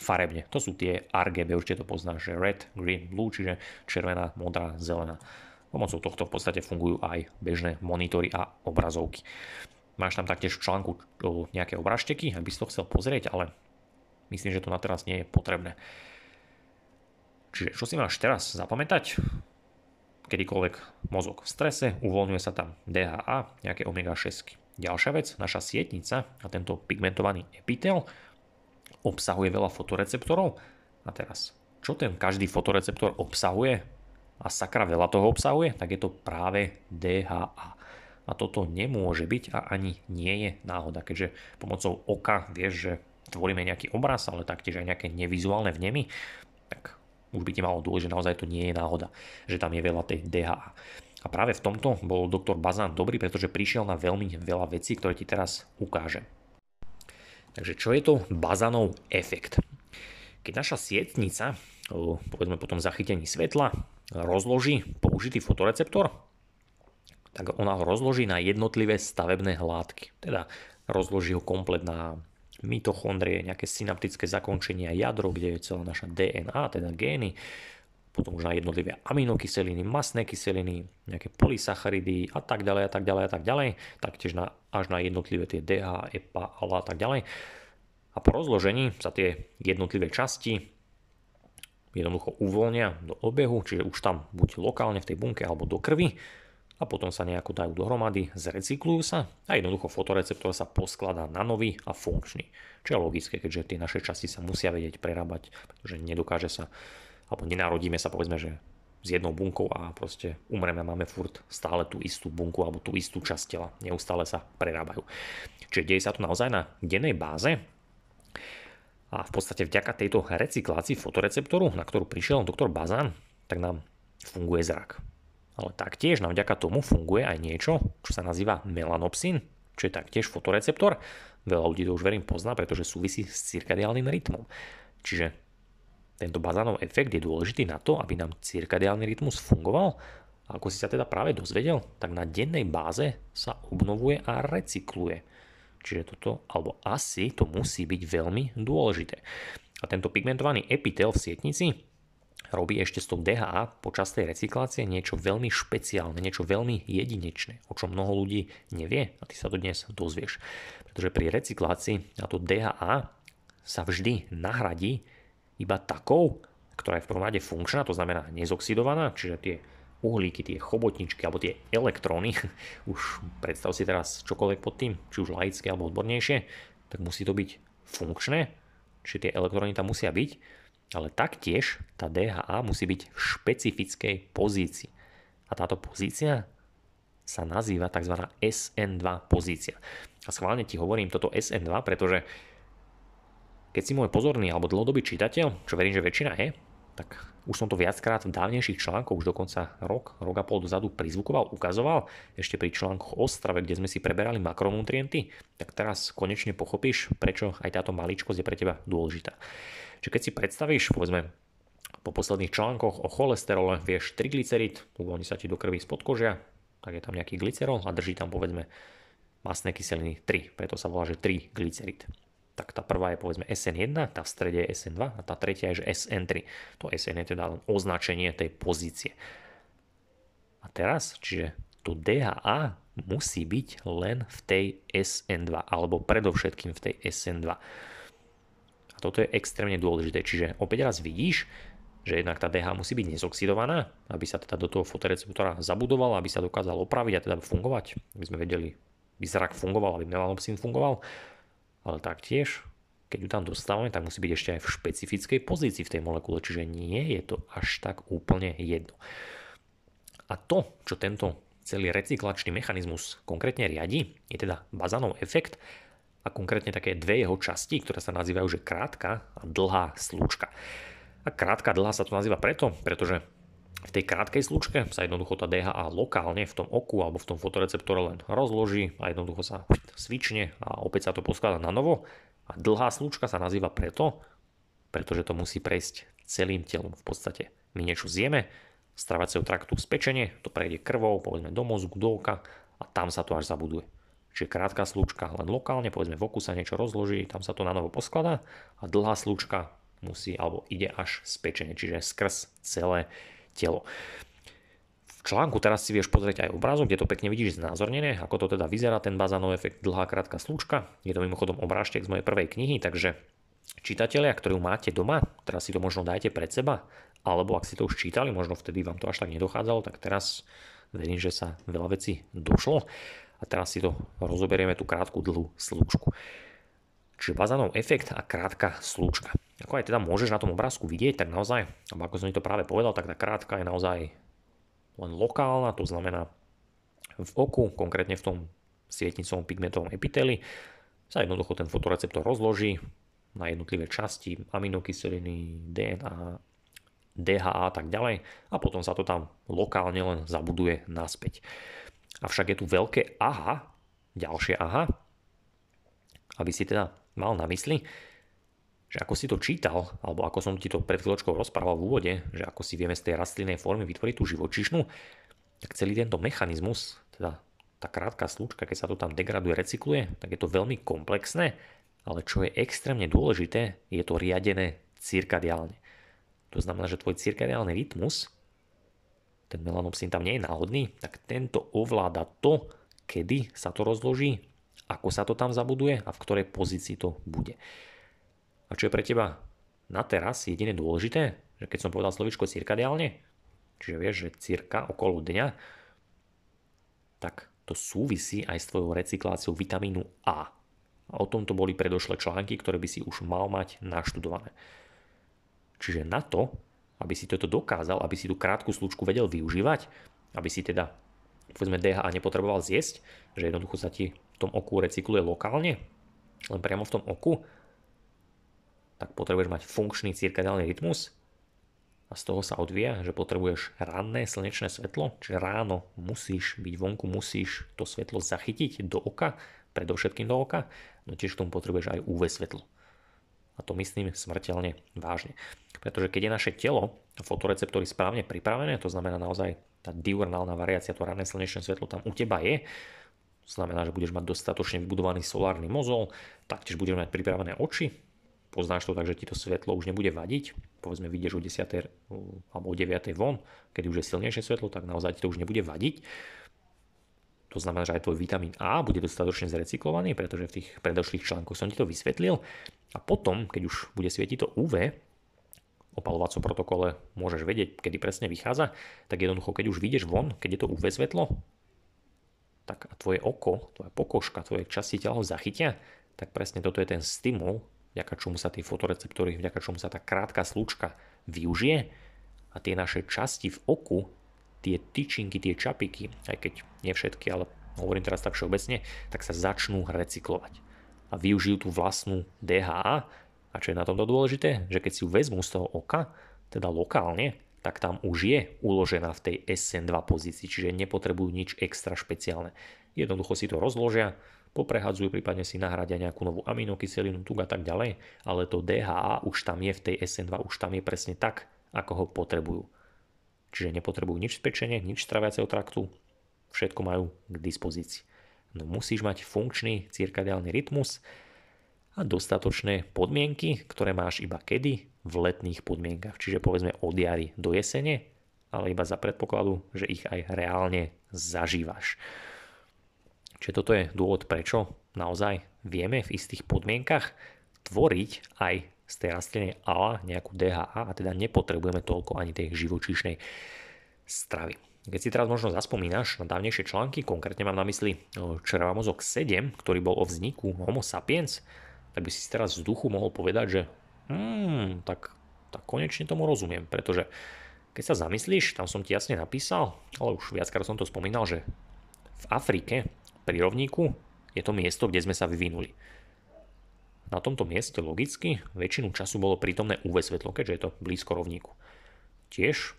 farebne. To sú tie er gé bé, určite to poznáš, že red, green, blue, čiže červená, modrá, zelená. Pomocou tohto v podstate fungujú aj bežné monitory a obrazovky. Máš tam taktiež v článku nejaké obrážteky, ak by si to chcel pozrieť, ale myslím, že to na teraz nie je potrebné. Čiže čo si máš teraz zapamätať? Kedykoľvek mozog v strese, uvoľňuje sa tam dé há á, nejaké omega šesť. Ďalšia vec, naša sietnica a tento pigmentovaný epitel obsahuje veľa fotoreceptorov. A teraz, čo ten každý fotoreceptor obsahuje a sakra veľa toho obsahuje, tak je to práve dé há á. A toto nemôže byť a ani nie je náhoda, keďže pomocou oka vieš, že tvoríme nejaký obraz, ale taktiež aj nejaké nevizuálne vnemy, tak už by ti malo dôležité, že naozaj to nie je náhoda, že tam je veľa tej dé há á. A práve v tomto bol doktor Bazan dobrý, pretože prišiel na veľmi veľa vecí, ktoré ti teraz ukážem. Takže čo je to Bazanov efekt? Keď naša sietnica, povedzme potom zachytení svetla, rozloží použitý fotoreceptor, tak ona ho rozloží na jednotlivé stavebné látky. Teda rozloží ho komplet na mitochondrie, nejaké synaptické zakončenia, jadro, kde je celá naša dé en á, teda gény, potom už na jednotlivé aminokyseliny, mastné kyseliny, nejaké polysacharidy a tak ďalej a tak ďalej a tak ďalej, taktiež na, až na jednotlivé tie dé há, é pé á, á la a tak ďalej. A po rozložení sa tie jednotlivé časti jednoducho uvoľnia do obehu, čiže už tam buď lokálne v tej bunke alebo do krvi, a potom sa nejako dajú dohromady, zrecyklujú sa a jednoducho fotoreceptor sa poskladá na nový a funkčný. Čo je logické, keďže tie naše časti sa musia vedieť prerábať, pretože nedokáže sa, alebo nenarodíme sa povedzme, že s jednou bunkou a proste umreme, máme furt stále tú istú bunku alebo tú istú časť tela. Neustále sa prerábajú. Čiže deje sa to naozaj na dennej báze a v podstate vďaka tejto recyklácii fotoreceptoru, na ktorú prišiel doktor Bazan, tak nám funguje zrak. Ale taktiež nám vďaka tomu funguje aj niečo, čo sa nazýva melanopsin, čo je taktiež fotoreceptor. Veľa ľudí to už verím pozná, pretože súvisí s cirkadiálnym rytmom. Čiže tento Bazanov efekt je dôležitý na to, aby nám cirkadiálny rytmus fungoval. A ako si sa teda práve dozvedel, tak na dennej báze sa obnovuje a recykluje. Čiže toto, alebo asi to musí byť veľmi dôležité. A tento pigmentovaný epitel v sietnici robí ešte s tou dé há á počas tej recyklácie niečo veľmi špeciálne, niečo veľmi jedinečné, o čom mnoho ľudí nevie a ty sa to dnes dozvieš. Pretože pri recyklácii na to dé há á sa vždy nahradí iba takou, ktorá je v prvom rade funkčná, to znamená nezoxidovaná, čiže tie uhlíky, tie chobotničky alebo tie elektróny, už predstav si teraz čokoľvek pod tým, či už laické alebo odbornejšie, tak musí to byť funkčné, čiže tie elektróny tam musia byť. Ale taktiež tá dé há á musí byť v špecifickej pozícii. A táto pozícia sa nazýva tzv. es en dva pozícia. A schválne ti hovorím toto es en dva, pretože keď si môj pozorný alebo dlhodobý čitateľ, čo verím, že väčšina je, tak už som to viackrát v dávnejších článkoch, už dokonca rok, rok a pol dozadu prizvukoval, ukazoval, ešte pri článkoch o strave, kde sme si preberali makronutrienty, tak teraz konečne pochopíš, prečo aj táto maličkosť je pre teba dôležitá. Čiže keď si predstavíš, povedzme, po posledných článkoch o cholesterole vieš triglycerid, uvoľní sa ti do krvi spod kožia, tak je tam nejaký glycerol a drží tam povedzme mastné kyseliny tri, preto sa volá, že triglycerid. Tak tá prvá je povedzme es en jeden, tá v strede je es en dva a tá tretia je že es en tri. To es en je teda len označenie tej pozície. A teraz, čiže to dé há á musí byť len v tej es en dva, alebo predovšetkým v tej es en dva. A toto je extrémne dôležité, čiže opäť raz vidíš, že jednak tá dé há musí byť nezoxidovaná, aby sa teda do toho fotoreceptora zabudovala, aby sa dokázal opraviť a teda fungovať, aby sme vedeli, aby zrak fungoval, aby melanopsin fungoval, ale taktiež, keď ju tam dostávame, tak musí byť ešte aj v špecifickej pozícii v tej molekule, čiže nie je to až tak úplne jedno. A to, čo tento celý recyklačný mechanizmus konkrétne riadi, je teda Bazanov efekt, a konkrétne také dve jeho časti, ktoré sa nazývajú že krátka a dlhá slúčka. A krátka dlhá sa to nazýva preto, pretože v tej krátkej slúčke sa jednoducho tá dé há á lokálne v tom oku alebo v tom fotoreceptore len rozloží a jednoducho sa svične a opäť sa to poskladá na novo. A dlhá slúčka sa nazýva preto, pretože to musí prejsť celým telom v podstate. My niečo zjeme, z trávacieho traktu spečenie, to prejde krvou, povedzme do mozgu, do oka a tam sa to až zabuduje. Čiže krátka slučka len lokálne, povedzme v oku sa niečo rozloží, tam sa to na novo poskladá a dlhá slučka musí, alebo ide až spečenie, čiže skrz celé telo. V článku teraz si vieš pozrieť aj obrázok, kde to pekne vidíš znázornené, ako to teda vyzerá ten Bazanov efekt, dlhá krátka slučka. Je to mimochodom obrážtek z mojej prvej knihy, takže čitatelia, ktorú máte doma, teraz si to možno dajte pred seba, alebo ak si to už čítali, možno vtedy vám to až tak nedochádzalo, tak teraz verím, že sa veľa vecí došlo. A teraz si to rozoberieme, tú krátku dlhú slučku. Čiže Bazanov efekt a krátka slučka. Ako aj teda môžeš na tom obrázku vidieť, tak naozaj, ako som ti to práve povedal, tak tá krátka je naozaj len lokálna, to znamená v oku, konkrétne v tom sietnicovom pigmentovom epiteli sa jednoducho ten fotoreceptor rozloží na jednotlivé časti, aminokyseliny, dé en á, dé há á a tak ďalej a potom sa to tam lokálne len zabuduje naspäť. Avšak je tu veľké aha, ďalšie aha, aby si teda mal na mysli, že ako si to čítal, alebo ako som ti to pred chvíľočkou rozprával v úvode, že ako si vieme z tej rastlinnej formy vytvoriť tú živočíšnu, tak celý tento mechanizmus, teda tá krátka slučka, keď sa to tam degraduje, recykluje, tak je to veľmi komplexné, ale čo je extrémne dôležité, je to riadené cirkadiálne. To znamená, že tvoj cirkadiálny rytmus, ten melanopsin tam nie je náhodný, tak tento ovláda to, kedy sa to rozloží, ako sa to tam zabuduje a v ktorej pozícii to bude. A čo je pre teba na teraz jediné dôležité, že keď som povedal slovičko cirkadiálne, čiže vieš, že cirka okolo dňa, tak to súvisí aj s tvojou recykláciou vitamínu A. A o tomto boli predošlé články, ktoré by si už mal mať naštudované. Čiže na to, aby si toto dokázal, aby si tú krátku slučku vedel využívať, aby si teda, povedzme, dé há á nepotreboval zjesť, že jednoducho sa ti v tom oku recykluje lokálne, len priamo v tom oku, tak potrebuješ mať funkčný cirkadiálny rytmus a z toho sa odvíja, že potrebuješ ranné slnečné svetlo, čiže ráno musíš byť vonku, musíš to svetlo zachytiť do oka, predovšetkým do oka, no tiež k tomu potrebuješ aj ú vé svetlo. A to myslím smrteľne vážne. Pretože keď je naše telo fotoreceptory správne pripravené, to znamená naozaj tá diurnálna variácia, to ranné slnečné svetlo tam u teba je, to znamená, že budeš mať dostatočne vybudovaný solárny mozol, taktiež budeš mať pripravené oči, poznáš to tak, že ti to svetlo už nebude vadiť, povedzme vyjdeš o desiatej alebo o deviatej von, keď už je silnejšie svetlo, tak naozaj ti to už nebude vadiť. To znamená, že aj tvoj vitamín A bude dostatočne zrecyklovaný, pretože v tých predošlých článkoch som ti to vysvetlil. A potom, keď už bude svietiť to ú vé, o palovacom protokole môžeš vedieť, kedy presne vychádza, tak jednoducho, keď už vyjdeš von, keď je to ú vé svetlo, tak a tvoje oko, tvoja pokožka, tvoje časti tela ho zachytia, tak presne toto je ten stimul, vďaka čomu sa tie fotoreceptory, vďaka čomu sa tá krátka slučka využije a tie naše časti v oku, tie tyčinky, tie čapiky, aj keď nie všetky, ale hovorím teraz tak všeobecne, tak sa začnú recyklovať a využijú tú vlastnú dé há á. A čo je na tomto dôležité, že keď si ju vezmú z toho oka, teda lokálne, tak tam už je uložená v tej es en dva pozícii, čiže nepotrebujú nič extra špeciálne. Jednoducho si to rozložia, poprehádzujú, prípadne si nahradia nejakú novú aminokyselinu, tuk a tak ďalej, ale to dé há á už tam je v tej es en dva, už tam je presne tak, ako ho potrebujú. Čiže nepotrebujú nič spečenie, nič traviaceho traktu, všetko majú k dispozícii. No musíš mať funkčný cirkadiálny rytmus a dostatočné podmienky, ktoré máš iba kedy? V letných podmienkach, čiže povedzme od jary do jesene, ale iba za predpokladu, že ich aj reálne zažívaš. Čiže toto je dôvod, prečo naozaj vieme v istých podmienkach tvoriť aj z tej rastliny á el á nejakú dé há á a teda nepotrebujeme toľko ani tej živočíšnej stravy. Keď si teraz možno zaspomínaš na dávnejšie články, konkrétne mám na mysli Červamozok sedem, ktorý bol o vzniku Homo sapiens, tak by si teraz z duchu mohol povedať, že hmm, tak, tak konečne tomu rozumiem, pretože keď sa zamyslíš, tam som ti jasne napísal, ale už viackrát som to spomínal, že v Afrike pri rovníku je to miesto, kde sme sa vyvinuli. Na tomto mieste logicky väčšinu času bolo prítomné ú vé svetlo, keďže je to blízko rovníku. Tiež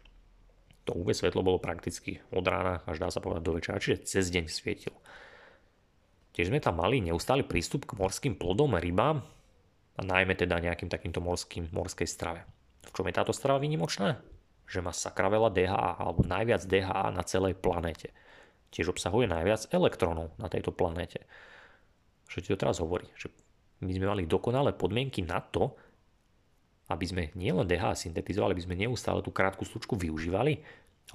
to ú vé svetlo bolo prakticky od rána až dá sa povedať do večera, čiže cez deň svietilo. Tiež sme tam mali neustály prístup k morským plodom, rybám a najmä teda nejakým takýmto morským, morskej strave. V čom je táto strava výnimočná? že má sakra veľa dé há á, alebo najviac dé há á na celej planéte. Tiež obsahuje najviac elektrónov na tejto planéte. Čo ti to teraz hovorí? Že my sme mali dokonalé podmienky na to, aby sme nielen dé há á syntetizovali, aby sme neustále tú krátku slučku využívali,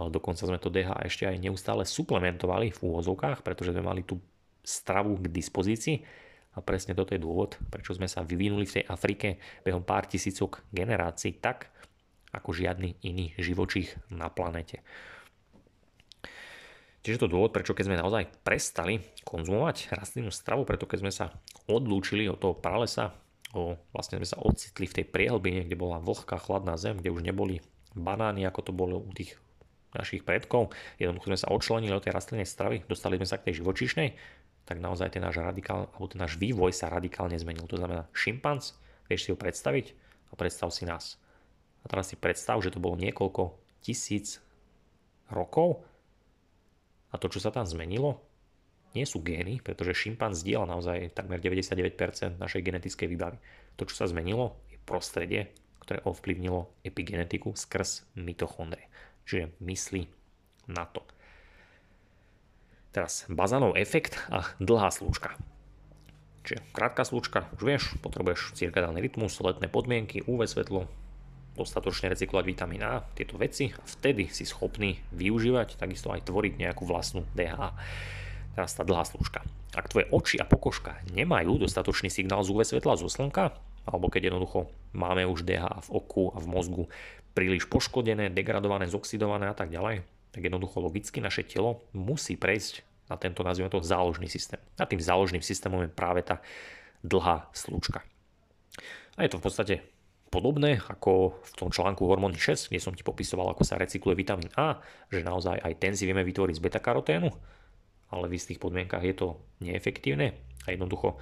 ale dokonca sme to dé há á ešte aj neustále suplementovali v úvozovkách, pretože sme mali tú stravu k dispozícii. A presne toto je dôvod, prečo sme sa vyvinuli v tej Afrike behom pár tisícok generácií tak, ako žiadny iný živočích na planete. Čiže to dôvod, prečo keď sme naozaj prestali konzumovať rastlinnú stravu, preto keď sme sa odlúčili od toho pralesa, o, vlastne sme sa ocitli v tej priehlbine, kde bola vlhká, chladná zem, kde už neboli banány, ako to bolo u tých našich predkov. Jednoducho sme sa odčlenili od tej rastlinnej stravy, dostali sme sa k tej živočíšnej, tak naozaj ten náš radikál, alebo ten náš vývoj sa radikálne zmenil. To znamená, šimpanz, vieš si ho predstaviť a predstav si nás. A teraz si predstav, že to bolo niekoľko tisíc rokov a to, čo sa tam zmenilo, nie sú gény, pretože šimpanz zdieľa naozaj takmer deväťdesiatdeväť percent našej genetickej výbavy. To, čo sa zmenilo, je prostredie, ktoré ovplyvnilo epigenetiku skrz mitochondrie, čiže mysli na to. Teraz Bazanov efekt a dlhá slúčka. Čiže krátka slúčka, už vieš, potrebuješ cirkadálny rytmus, letné podmienky, ú vé svetlo, dostatočne recyklovať vitamín A, tieto veci, a vtedy si schopný využívať, takisto aj tvoriť nejakú vlastnú dé há á. Teraz tá dlhá slúčka. Ak tvoje oči a pokožka nemajú dostatočný signál z ú vé svetla zo slnka, alebo keď jednoducho máme už dé há á v oku a v mozgu príliš poškodené, degradované, zoxidované a tak ďalej, tak jednoducho logicky naše telo musí prejsť na tento, nazvime to, záložný systém. A tým záložným systémom je práve tá dlhá slúčka. A je to v podstate podobné ako v tom článku Hormóny šesť, kde som ti popisoval, ako sa recykluje vitamín A, že naozaj aj ten si vieme vytvoriť z beta-karoténu, ale v istých podmienkach je to neefektívne a jednoducho,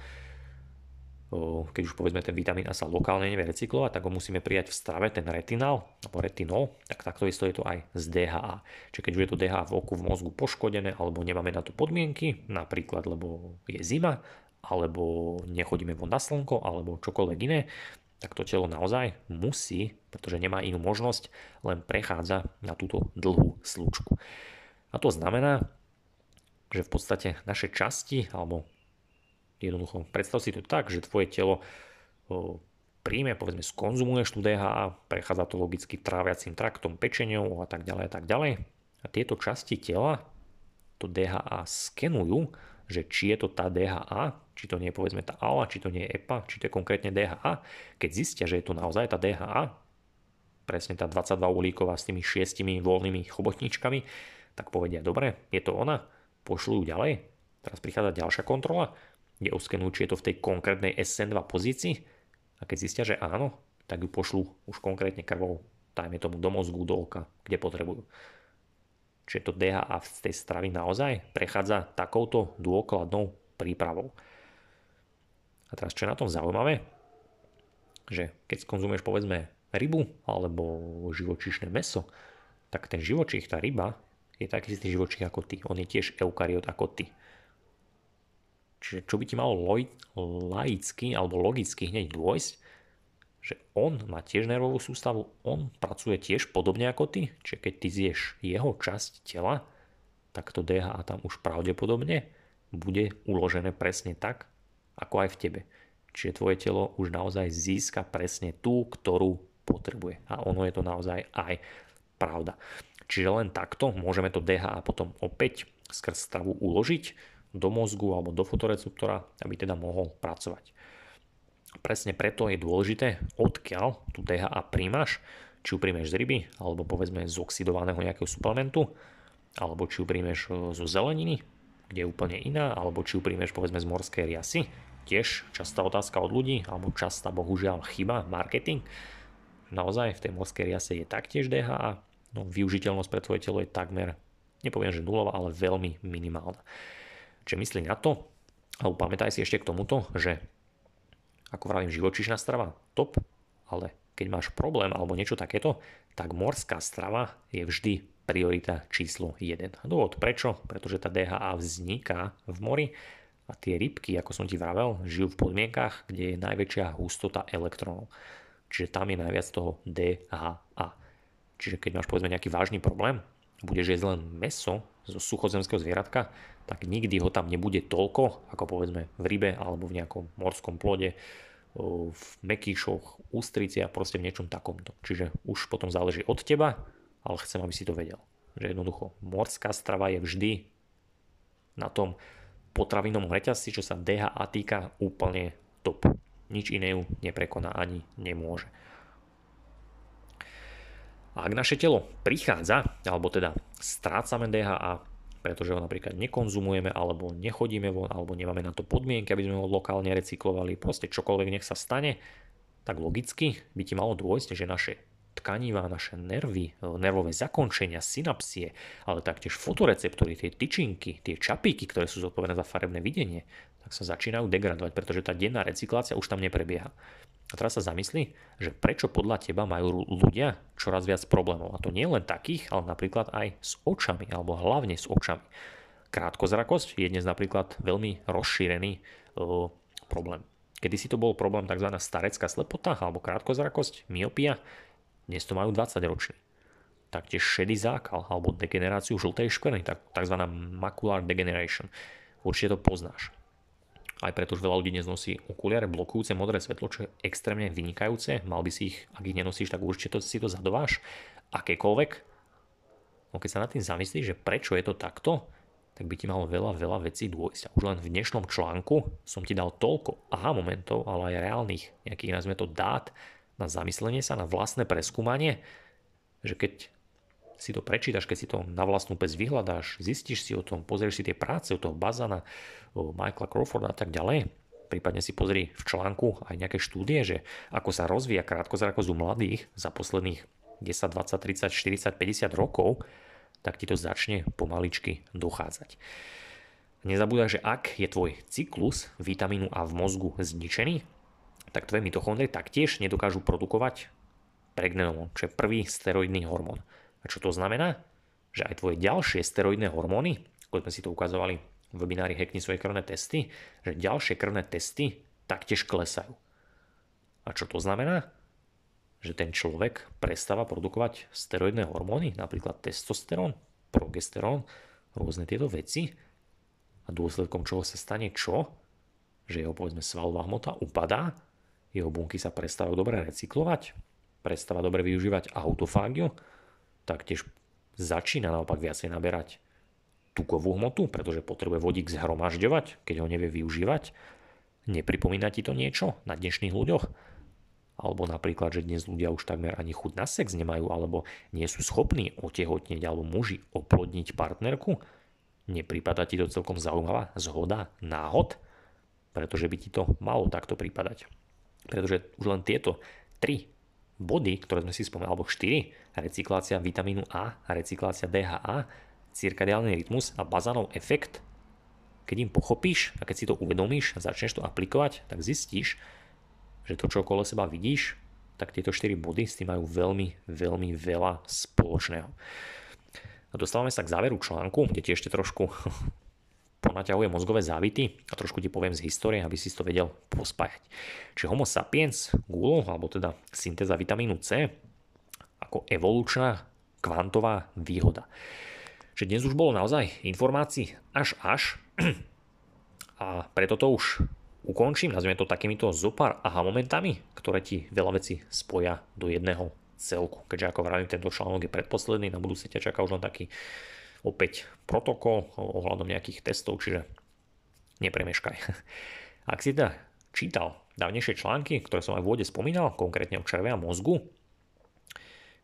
keď už povedzme ten vitamín A sa lokálne nevie recyklovať, tak ho musíme prijať v strave, ten retinál, alebo retinol, tak takto isto je to aj z dé há á. Čiže keď už je to dé há á v oku, v mozgu poškodené, alebo nemáme na to podmienky, napríklad lebo je zima, alebo nechodíme von na slnko, alebo čokoľvek iné, tak to telo naozaj musí, pretože nemá inú možnosť, len prechádza na túto dlhú slúčku. A to znamená, že v podstate naše časti, alebo jednoducho predstav si to tak, že tvoje telo príjme, povedzme skonzumuješ tú dé há á, prechádza to logicky tráviacím traktom, pečenou a tak ďalej a tak ďalej. A tieto časti tela to dé há á skenujú, že či je to tá dé há á, či to nie je povedzme tá á el á, či to nie je é pé á, či to je konkrétne dé há á. Keď zistia, že je to naozaj tá dé há á, presne tá dvadsaťdva uhlíková s tými šiestimi voľnými chobotničkami, tak povedia, dobre, je to ona, pošľú ju ďalej. Teraz prichádza ďalšia kontrola, kde oskenujú, či je to v tej konkrétnej es en dva pozícii, a keď zistia, že áno, tak ju pošľú už konkrétne krvou, dajme tomu do mozgu, do oka, kde potrebujú. Čiže to dé há á z tej stravy naozaj prechádza takouto dôkladnou prípravou. A teraz čo je na tom zaujímavé, že keď skonzumuješ povedzme rybu alebo živočíšne meso, tak ten živočích, tá ryba, je taký istý živočích ako ty. On je tiež eukariot ako ty. Čiže čo by ti malo laicky alebo logicky hneď dôjsť, že on má tiež nervovú sústavu, on pracuje tiež podobne ako ty, čiže keď ty zješ jeho časť tela, tak to dé há á tam už pravdepodobne bude uložené presne tak, ako aj v tebe. Čiže tvoje telo už naozaj získa presne tú, ktorú potrebuje. A ono je to naozaj aj pravda. Čiže len takto môžeme to dé há á potom opäť skrz stravu uložiť do mozgu alebo do fotoreceptora, aby teda mohol pracovať. Presne preto je dôležité, odkiaľ tú dé há á príjmaš, či ju príjmeš z ryby, alebo povedzme z oxidovaného nejakého suplementu, alebo či ju príjmeš zo zeleniny, kde je úplne iná, alebo či ju príjmeš povedzme z morskej riasy, tiež častá otázka od ľudí, alebo častá bohužiaľ chyba, marketing. Naozaj v tej morskej riase je taktiež dé há á, no využiteľnosť pre tvoje telo je takmer, nepoviem, že nulová, ale veľmi minimálna. Čiže myslí na to, alebo pamätaj si ešte k tomuto, že ako vravím, živočíšna strava, top, ale keď máš problém alebo niečo takéto, tak morská strava je vždy priorita číslo jeden. Dôvod prečo? Pretože tá dé há á vzniká v mori a tie rybky, ako som ti vravel, žijú v podmienkach, kde je najväčšia hustota elektrónov. Čiže tam je najviac toho dé há á. Čiže keď máš povedzme nejaký vážny problém, budeš jesť len mäso zo suchozemského zvieratka, tak nikdy ho tam nebude toľko, ako povedzme v rybe alebo v nejakom morskom plode, v mekýšoch, ústrici a proste v niečom takomto. Čiže už potom záleží od teba, ale chcem, aby si to vedel. Že jednoducho, morská strava je vždy na tom potravinom reťazci, čo sa dé há á týka, úplne top. Nič iné ju neprekoná ani nemôže. A ak naše telo prichádza, alebo teda strácame dé há á, pretože ho napríklad nekonzumujeme, alebo nechodíme von, alebo nemáme na to podmienky, aby sme ho lokálne recyklovali, proste čokoľvek nech sa stane, tak logicky by ti malo dôjsť, že naše tkanivá, naše nervy, nervové zakončenia, synapsie, ale taktiež fotoreceptory, tie tyčinky, tie čapíky, ktoré sú zodpovedné za farebné videnie, tak sa začínajú degradovať, pretože tá denná recyklácia už tam neprebieha. A teraz sa zamysli, že prečo podľa teba majú ľudia čoraz viac problémov. A to nie len takých, ale napríklad aj s očami, alebo hlavne s očami. Krátkozrakosť je dnes napríklad veľmi rozšírený e, problém. Kedysi to bol problém tzv. Starecká slepota, alebo krátkozrakosť, myopia. Dnes to majú dvadsaťroční. Taktiež šedý zákal, alebo degeneráciu žltej škvrny, tzv. Macular degeneration. Určite to poznáš. Aj preto už veľa ľudí dnes nosí okuliare blokujúce modré svetlo, čo je extrémne vynikajúce. Mal by si ich, ak ich nenosíš, tak určite si to zadováš. Akékoľvek. No keď sa nad tým zamyslíš, že prečo je to takto, tak by ti malo veľa, veľa vecí dôjsť. Už len v dnešnom článku som ti dal toľko aha momentov, ale aj reálnych nejakých, nazvime to, dát na zamyslenie sa, na vlastné preskúmanie, že keď si to prečítaš, keď si to na vlastnú pes vyhľadáš, zistíš si o tom, pozrieš si tie práce od toho Bazana, Michaela Crawforda a tak ďalej, prípadne si pozri v článku aj nejaké štúdie, že ako sa rozvíja krátkozrakosť u mladých za posledných desať, dvadsať, tridsať, štyridsať, päťdesiat rokov, tak ti to začne pomaličky dochádzať. Nezabúdaj, že ak je tvoj cyklus vitamínu A v mozgu zničený, tak tvoje mitochondrie taktiež nedokážu produkovať pregnenolon, čo je prvý steroidný hormón. A čo to znamená? Že aj tvoje ďalšie steroidné hormóny, ako sme si to ukazovali v webinári Hackni svoje krvné testy, že ďalšie krvné testy taktiež klesajú. A čo to znamená? Že ten človek prestáva produkovať steroidné hormóny, napríklad testosterón, progesterón, rôzne tieto veci. A dôsledkom čoho sa stane čo? Že jeho, povedzme, svalová hmota upadá, jeho bunky sa prestávajú dobre recyklovať, prestáva dobre využívať autofágiu, taktiež začína naopak viacej naberať tukovú hmotu, pretože potrebuje vodík zhromažďovať, keď ho nevie využívať. Nepripomína ti to niečo na dnešných ľuďoch? Alebo napríklad, že dnes ľudia už takmer ani chuť na sex nemajú, alebo nie sú schopní otehotnieť, alebo muži oplodniť partnerku? Nepripadá ti to celkom zaujímavá zhoda náhod? Pretože by ti to malo takto pripadať. Pretože už len tieto tri body, ktoré sme si spomenuli, alebo štyri, recyklácia vitamínu A, recyklácia dé há á, cirkadiálny rytmus a Bazanov efekt, keď im pochopíš a keď si to uvedomíš a začneš to aplikovať, tak zistíš, že to, čo okolo seba vidíš, tak tieto štyri body s tým majú veľmi, veľmi veľa spoločného. A dostávame sa k záveru článku, kde ti ešte trošku ponaťahuje mozgové závity a trošku ti poviem z histórie, aby si to vedel pospájať. Čiže Homo sapiens, gulou, alebo teda syntéza vitamínu C, ako evolučná kvantová výhoda. Čiže dnes už bolo naozaj informácií až až a preto to už ukončím, nazvime to takýmito zopár aha momentami, ktoré ti veľa vecí spoja do jedného celku. Keďže ako vravím, tento článok je predposledný, na budúce ťa čaká už len taký opäť protokol ohľadom nejakých testov, čiže nepremeškaj. Ak si teda čítal dávnejšie články, ktoré som aj v úvode spomínal, konkrétne o čreve a mozgu,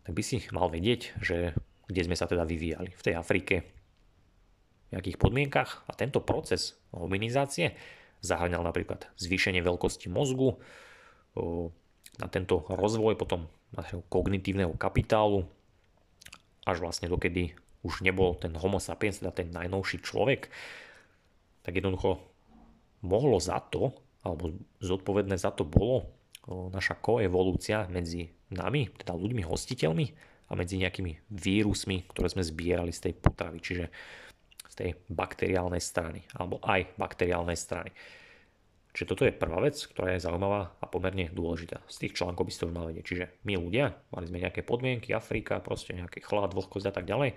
tak by si mal vedieť, že kde sme sa teda vyvíjali. V tej Afrike, v nejakých podmienkach. A tento proces hominizácie zahrňal napríklad zvýšenie veľkosti mozgu, na tento rozvoj potom našeho kognitívneho kapitálu, až vlastne dokedy už nebol ten Homo sapiens, teda ten najnovší človek, tak jednoducho mohlo za to, alebo zodpovedné za to bolo naša koevolúcia medzi nami, teda ľuďmi, hostiteľmi a medzi nejakými vírusmi, ktoré sme zbierali z tej potravy, čiže z tej bakteriálnej strany, alebo aj bakteriálnej strany. Čiže toto je prvá vec, ktorá je zaujímavá a pomerne dôležitá. Z tých článkov by ste už mali vedieť. Čiže my ľudia, mali sme nejaké podmienky, Afrika, proste nejaký chlad, vlhkosť a tak ďalej.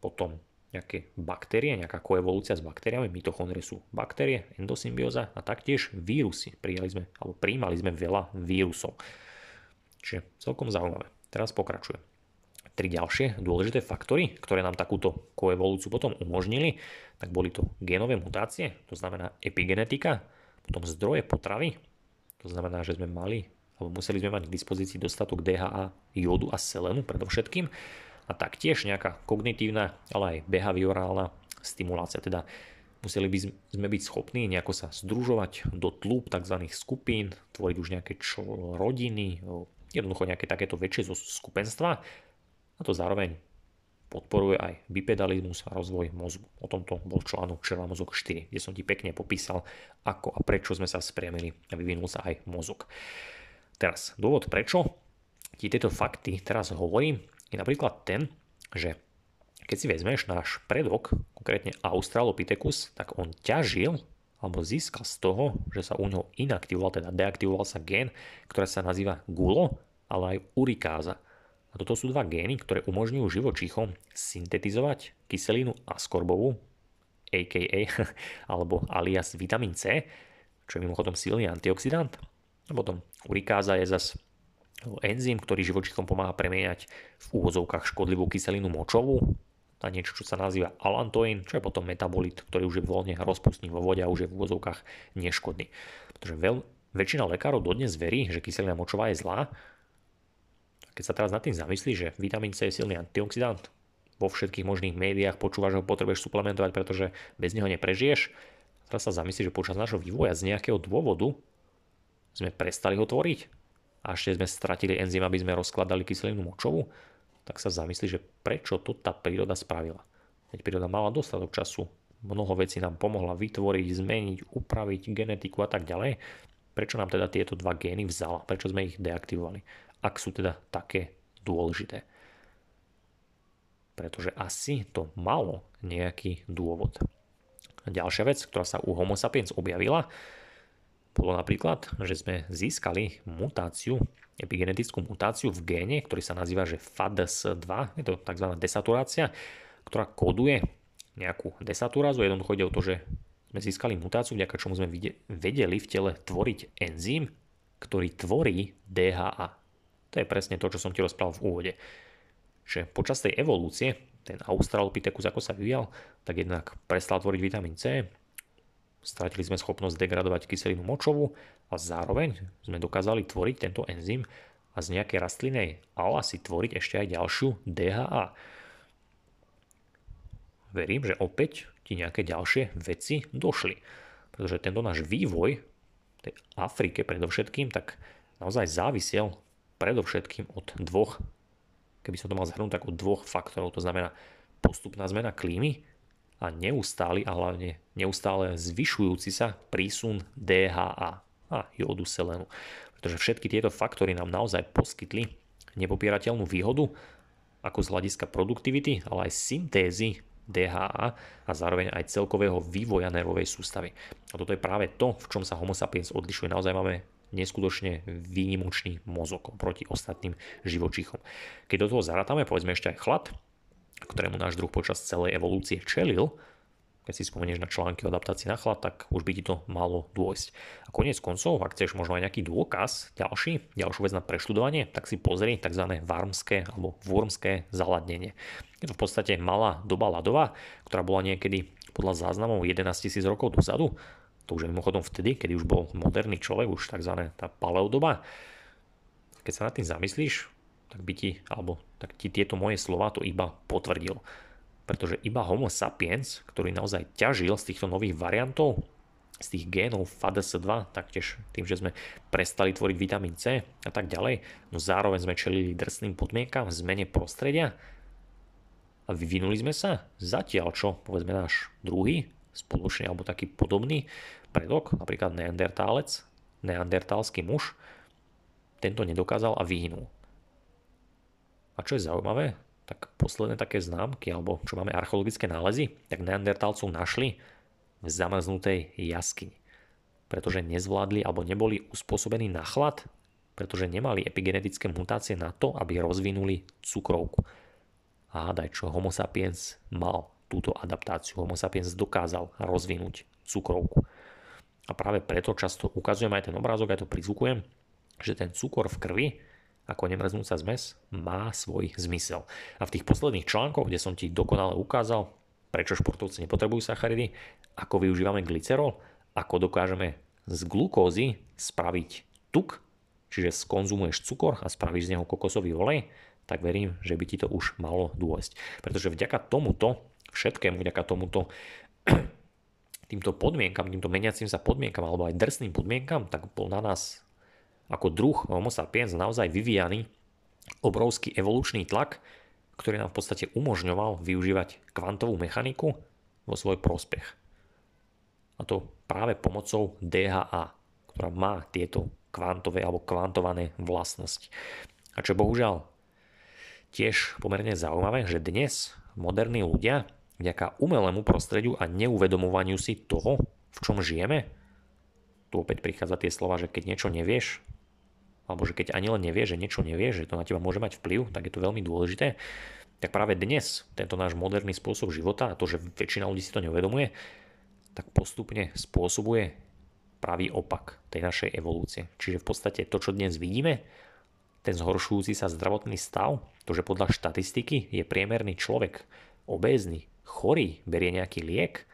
Potom nejaké baktérie, nejaká koevolúcia s baktériami, mitochondrie sú baktérie, endosymbióza a taktiež vírusy. Prijali sme, alebo prijímali sme veľa vírusov. Čiže celkom zaujímavé. Teraz pokračujem. Tri ďalšie dôležité faktory, ktoré nám takúto koevolúciu potom umožnili, tak boli to génové mutácie, to znamená epigenetika, potom zdroje potravy, to znamená, že sme mali, alebo museli sme mať k dispozícii dostatok dé há á, jódu a selenu predovšetkým, a taktiež nejaká kognitívna, ale aj behaviorálna stimulácia. Teda museli by sme byť schopní nejako sa združovať do tľúb tzv. Skupín, tvoriť už nejaké čl- rodiny, jednoducho nejaké takéto väčšie zo skupenstva. A to zároveň podporuje aj bipedalizmus a rozvoj mozgu. O tomto bol článok Červa mozog štyri, kde som ti pekne popísal, ako a prečo sme sa spriamili a vyvinul sa aj mozog. Teraz dôvod, prečo ti tieto fakty teraz hovorím, je napríklad ten, že keď si vezmeš náš predok, konkrétne Australopithecus, tak on ťažil alebo získal z toho, že sa u ňoho inaktivoval, teda deaktivoval sa gén, ktorý sa nazýva gulo, ale aj urikáza. A toto sú dva gény, ktoré umožňujú živočíchom syntetizovať kyselinu askorbovú, á ká á alebo alias vitamín C, čo je mimochodom silný antioxidant. A potom urikáza je zas enzym, ktorý živočíchom pomáha premieňať v úvodzovkách škodlivú kyselinu močovú na niečo, čo sa nazýva alantoin, čo je potom metabolit, ktorý už je voľne rozpustný vo vode a už je v úvodzovkách neškodný. Pretože veľ, väčšina lekárov dodnes verí, že kyselina močová je zlá. Keď sa teraz nad tým zamyslíš, že vitamín C je silný antioxidant, vo všetkých možných médiách počúvaš, že ho potrebuješ suplementovať, pretože bez neho neprežiješ. Teraz sa zamyslíš, že počas nášho vývoja z nejakého dôvodu sme prestali ho tvoriť a ešte sme stratili enzym, aby sme rozkladali kyselinu močovú, tak sa zamyslíš, že prečo to tá príroda spravila. Veď príroda mala dostatok času, mnoho vecí nám pomohla vytvoriť, zmeniť, upraviť genetiku a tak ďalej. Prečo nám teda tieto dva gény vzala? Prečo sme ich deaktivovali? Ak sú teda také dôležité. Pretože asi to malo nejaký dôvod. Ďalšia vec, ktorá sa u Homo sapiens objavila, bolo napríklad, že sme získali mutáciu, epigenetickú mutáciu v géne, ktorý sa nazýva že F A D S dva, je to tzv. Desaturácia, ktorá koduje nejakú desaturázu. Jednoducho ide o to, že sme získali mutáciu, vďaka čomu sme vedeli v tele tvoriť enzym, ktorý tvorí dé há á. To je presne to, čo som ti rozprával v úvode. Že počas tej evolúcie, ten Australopithecus ako sa vyvíjal, tak jednak prestal tvoriť vitamín C, stratili sme schopnosť degradovať kyselinu močovú a zároveň sme dokázali tvoriť tento enzym a z nejakej rastlinej á el á si tvoriť ešte aj ďalšiu dé há á. Verím, že opäť ti nejaké ďalšie veci došli. Pretože tento náš vývoj v tej Afrike predovšetkým tak naozaj závisiel predovšetkým od dvoch, keby som to mal zhrnúť, tak od dvoch faktorov, to znamená postupná zmena klímy a neustály a hlavne neustále zvyšujúci sa prísun dé há á a jódu selenu. Pretože všetky tieto faktory nám naozaj poskytli nepopierateľnú výhodu ako z hľadiska produktivity, ale aj syntézy dé há á a zároveň aj celkového vývoja nervovej sústavy. A toto je práve to, v čom sa Homo sapiens odlišuje. Naozaj máme neskutočne výnimočný mozog proti ostatným živočíchom. Keď do toho zarátame, povedzme ešte aj chlad, ktorému náš druh počas celej evolúcie čelil, keď si spomenieš na články o adaptácii na chlad, tak už by ti to malo dôjsť. A koniec koncov, ak chceš možno aj nejaký dôkaz, ďalší, ďalšiu vec na preštudovanie, tak si pozri tzv. Wormské alebo Wormské zaladnenie. Je to v podstate malá doba ľadová, ktorá bola niekedy podľa záznamov jedenásťtisíc rokov dozadu. To už je mimochodom vtedy, keď už bol moderný človek, už tzv. Tá paleodoba. Keď sa nad tým zamyslíš, tak by ti, alebo tak ti tieto moje slova to iba potvrdilo. Pretože iba Homo sapiens, ktorý naozaj ťažil z týchto nových variantov, z tých génov F A D S dva, taktiež tým, že sme prestali tvoriť vitamín C a tak ďalej, no zároveň sme čelili drsným podmienkam, zmene prostredia a vyvinuli sme sa zatiaľ, čo povedzme náš druhý, spoločne alebo taký podobný predok, napríklad neandertálec, neandertálsky muž, tento nedokázal a vyhynul. A čo je zaujímavé, tak posledné také známky, alebo čo máme archeologické nálezy, tak neandertálcov našli v zamrznutej jaskyni. pretože nezvládli alebo neboli uspôsobení na chlad, pretože nemali epigenetické mutácie na to, aby rozvinuli cukrovku. A hádaj čo, Homo sapiens mal túto adaptáciu. Homo sapiens dokázal rozvinúť cukrovku. A práve preto často ukazujem aj ten obrázok, aj to prizvukujem, že ten cukor v krvi, ako nemrznúca zmes, má svoj zmysel. A v tých posledných článkoch, kde som ti dokonale ukázal, prečo športovci nepotrebujú sacharidy, ako využívame glycerol, ako dokážeme z glukózy spraviť tuk, čiže skonzumuješ cukor a spravíš z neho kokosový olej, tak verím, že by ti to už malo dôjsť. Pretože vďaka tomuto, všetkému, vďaka tomuto, týmto podmienkam, týmto meniacim sa podmienkam, alebo aj drsným podmienkam, tak bol na nás ako druh Homo sapiens naozaj vyvíjaný obrovský evolučný tlak, ktorý nám v podstate umožňoval využívať kvantovú mechaniku vo svoj prospech. A to práve pomocou dé há á, ktorá má tieto kvantové alebo kvantované vlastnosti. A čo bohužiaľ tiež pomerne zaujímavé, že dnes moderní ľudia vďaka umelému prostrediu a neuvedomovaniu si toho, v čom žijeme, tu opäť prichádza tie slova, že keď niečo nevieš, alebo že keď ani len nevieš, že niečo nevieš, že to na teba môže mať vplyv, tak je to veľmi dôležité, tak práve dnes tento náš moderný spôsob života a to, že väčšina ľudí si to neuvedomuje, tak postupne spôsobuje pravý opak tej našej evolúcie. Čiže v podstate to, čo dnes vidíme, ten zhoršujúci sa zdravotný stav, to, že podľa štatistiky je priemerný človek obézny, chorý, berie nejaký liek,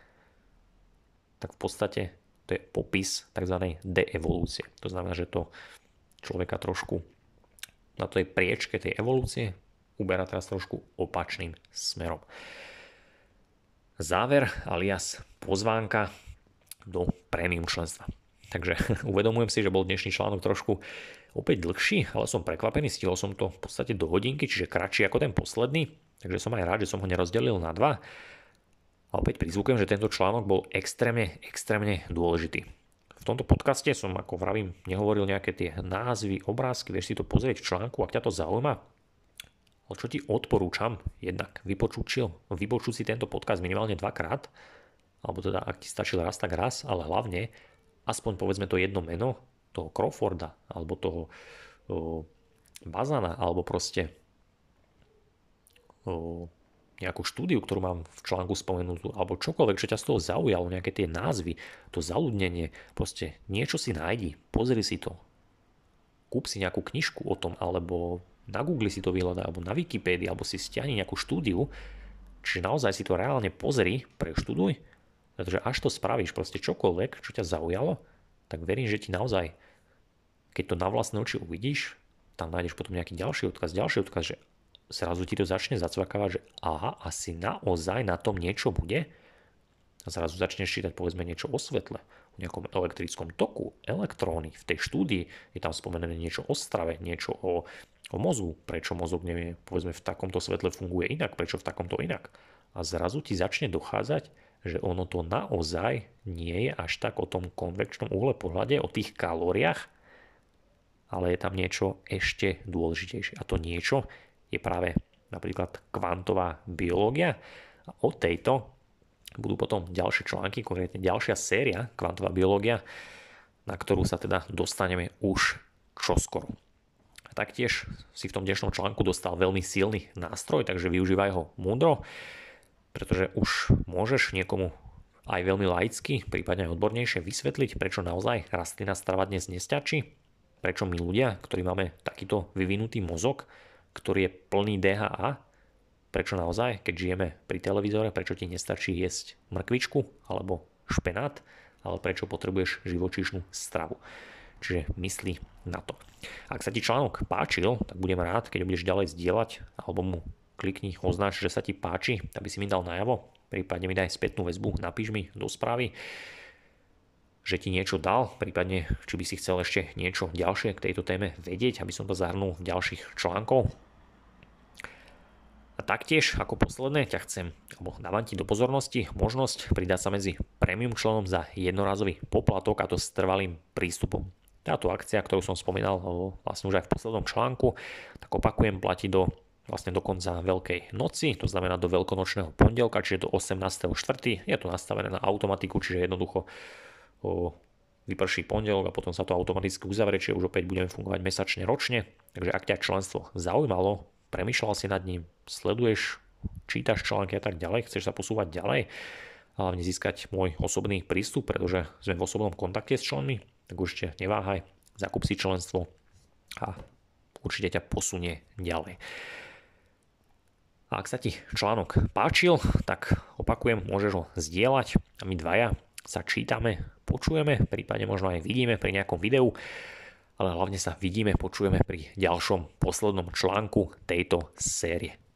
tak v podstate to je popis tzv. Deevolúcie. To znamená, že to človeka trošku na tej priečke tej evolúcie uberá teraz trošku opačným smerom. Záver alias pozvánka do premium členstva. Takže uvedomujem si, že bol dnešný článok trošku opäť dlhší, ale som prekvapený, stihol som to v podstate do hodinky, čiže kratší ako ten posledný, takže som aj rád, že som ho nerozdelil na dva. A opäť prizvukujem, že tento článok bol extrémne, extrémne dôležitý. V tomto podcaste som, ako vravím, nehovoril nejaké tie názvy, obrázky, vieš si to pozrieť v článku, ak ťa to zaujíma. Ale čo ti odporúčam, jednak vypočučil, vypočuť si tento podcast minimálne dvakrát, alebo teda ak ti stačil raz, tak raz, ale hlavne aspoň povedzme to jedno meno, toho Crawforda, alebo toho o, Bazana, alebo proste o, nejakú štúdiu, ktorú mám v článku spomenutú, alebo čokoľvek, čo ťa z toho zaujalo, nejaké tie názvy, to zaľudnenie, proste niečo si nájdi, pozri si to, kúp si nejakú knižku o tom, alebo na Google si to vyhľadaj, alebo na Wikipédii, alebo si stiahni nejakú štúdiu, čiže naozaj si to reálne pozri, preštuduj, pretože až to spravíš proste čokoľvek, čo ťa zaujalo, tak verím, že ti naozaj, keď to na vlastné oči uvidíš, tam nájdeš potom nejaký ďalší odkaz, ďalší odkaz, že zrazu ti to začne zacvakávať, že aha, asi naozaj na tom niečo bude. A zrazu začneš čítať povedzme niečo o svetle, o nejakom elektrickom toku, elektróny. V tej štúdii je tam spomenené niečo o strave, niečo o, o mozgu, prečo mozog nevie, povedzme v takomto svetle funguje inak, prečo v takomto inak. A zrazu ti začne dochádzať, že ono to naozaj nie je až tak o tom konvekčnom uhle pohľade, o tých kalóriách, ale je tam niečo ešte dôležitejšie. A to niečo je práve napríklad kvantová biológia. A o tejto budú potom ďalšie články, konkrétne ďalšia séria kvantová biológia, na ktorú sa teda dostaneme už čoskoro. A taktiež si v tom dnešnom článku dostal veľmi silný nástroj, takže využívaj ho múdro, pretože už môžeš niekomu aj veľmi laicky, prípadne aj odbornejšie vysvetliť, prečo naozaj rastlinná strava dnes nestačí, prečo my ľudia, ktorí máme takýto vyvinutý mozog, ktorý je plný dé há á, prečo naozaj, keď žijeme pri televízore, prečo ti nestačí jesť mrkvičku alebo špenát, ale prečo potrebuješ živočíšnu stravu. Čiže myslí na to. Ak sa ti článok páčil, tak budem rád, keď ho budeš ďalej zdieľať alebo mu klikni, označ, že sa ti páči, aby si mi dal najavo, prípadne mi daj spätnú väzbu, napíš mi do správy, že ti niečo dal, prípadne či by si chcel ešte niečo ďalšie k tejto téme vedieť, aby som to zahrnul v ďalších článkoch. A taktiež ako posledné ťa chcem, alebo dávam ti do pozornosti možnosť pridať sa medzi premium členom za jednorazový poplatok, a to s trvalým prístupom. Táto akcia, ktorú som spomínal vlastne už aj v poslednom článku, tak opakujem, platí do vlastne do konca Veľkej noci, to znamená do veľkonočného pondelka, čiže do osemnásteho štvrtého Je to nastavené na automatiku, čiže jednoducho o, vyprší pondelok a potom sa to automaticky uzavrie, čiže už opäť budeme fungovať mesačne ročne. Takže ak ťa členstvo zaujímalo, premýšľal si nad ním, sleduješ, čítaš články a tak ďalej, chceš sa posúvať ďalej a hlavne získať môj osobný prístup, pretože sme v osobnom kontakte s členmi, tak určite neváhaj, zakúp si členstvo a určite ťa posunie ďalej. A ak sa ti článok páčil, tak opakujem, môžeš ho zdieľať a my dvaja sa čítame, počujeme, prípadne možno aj vidíme pri nejakom videu, ale hlavne sa vidíme, počujeme pri ďalšom poslednom článku tejto série.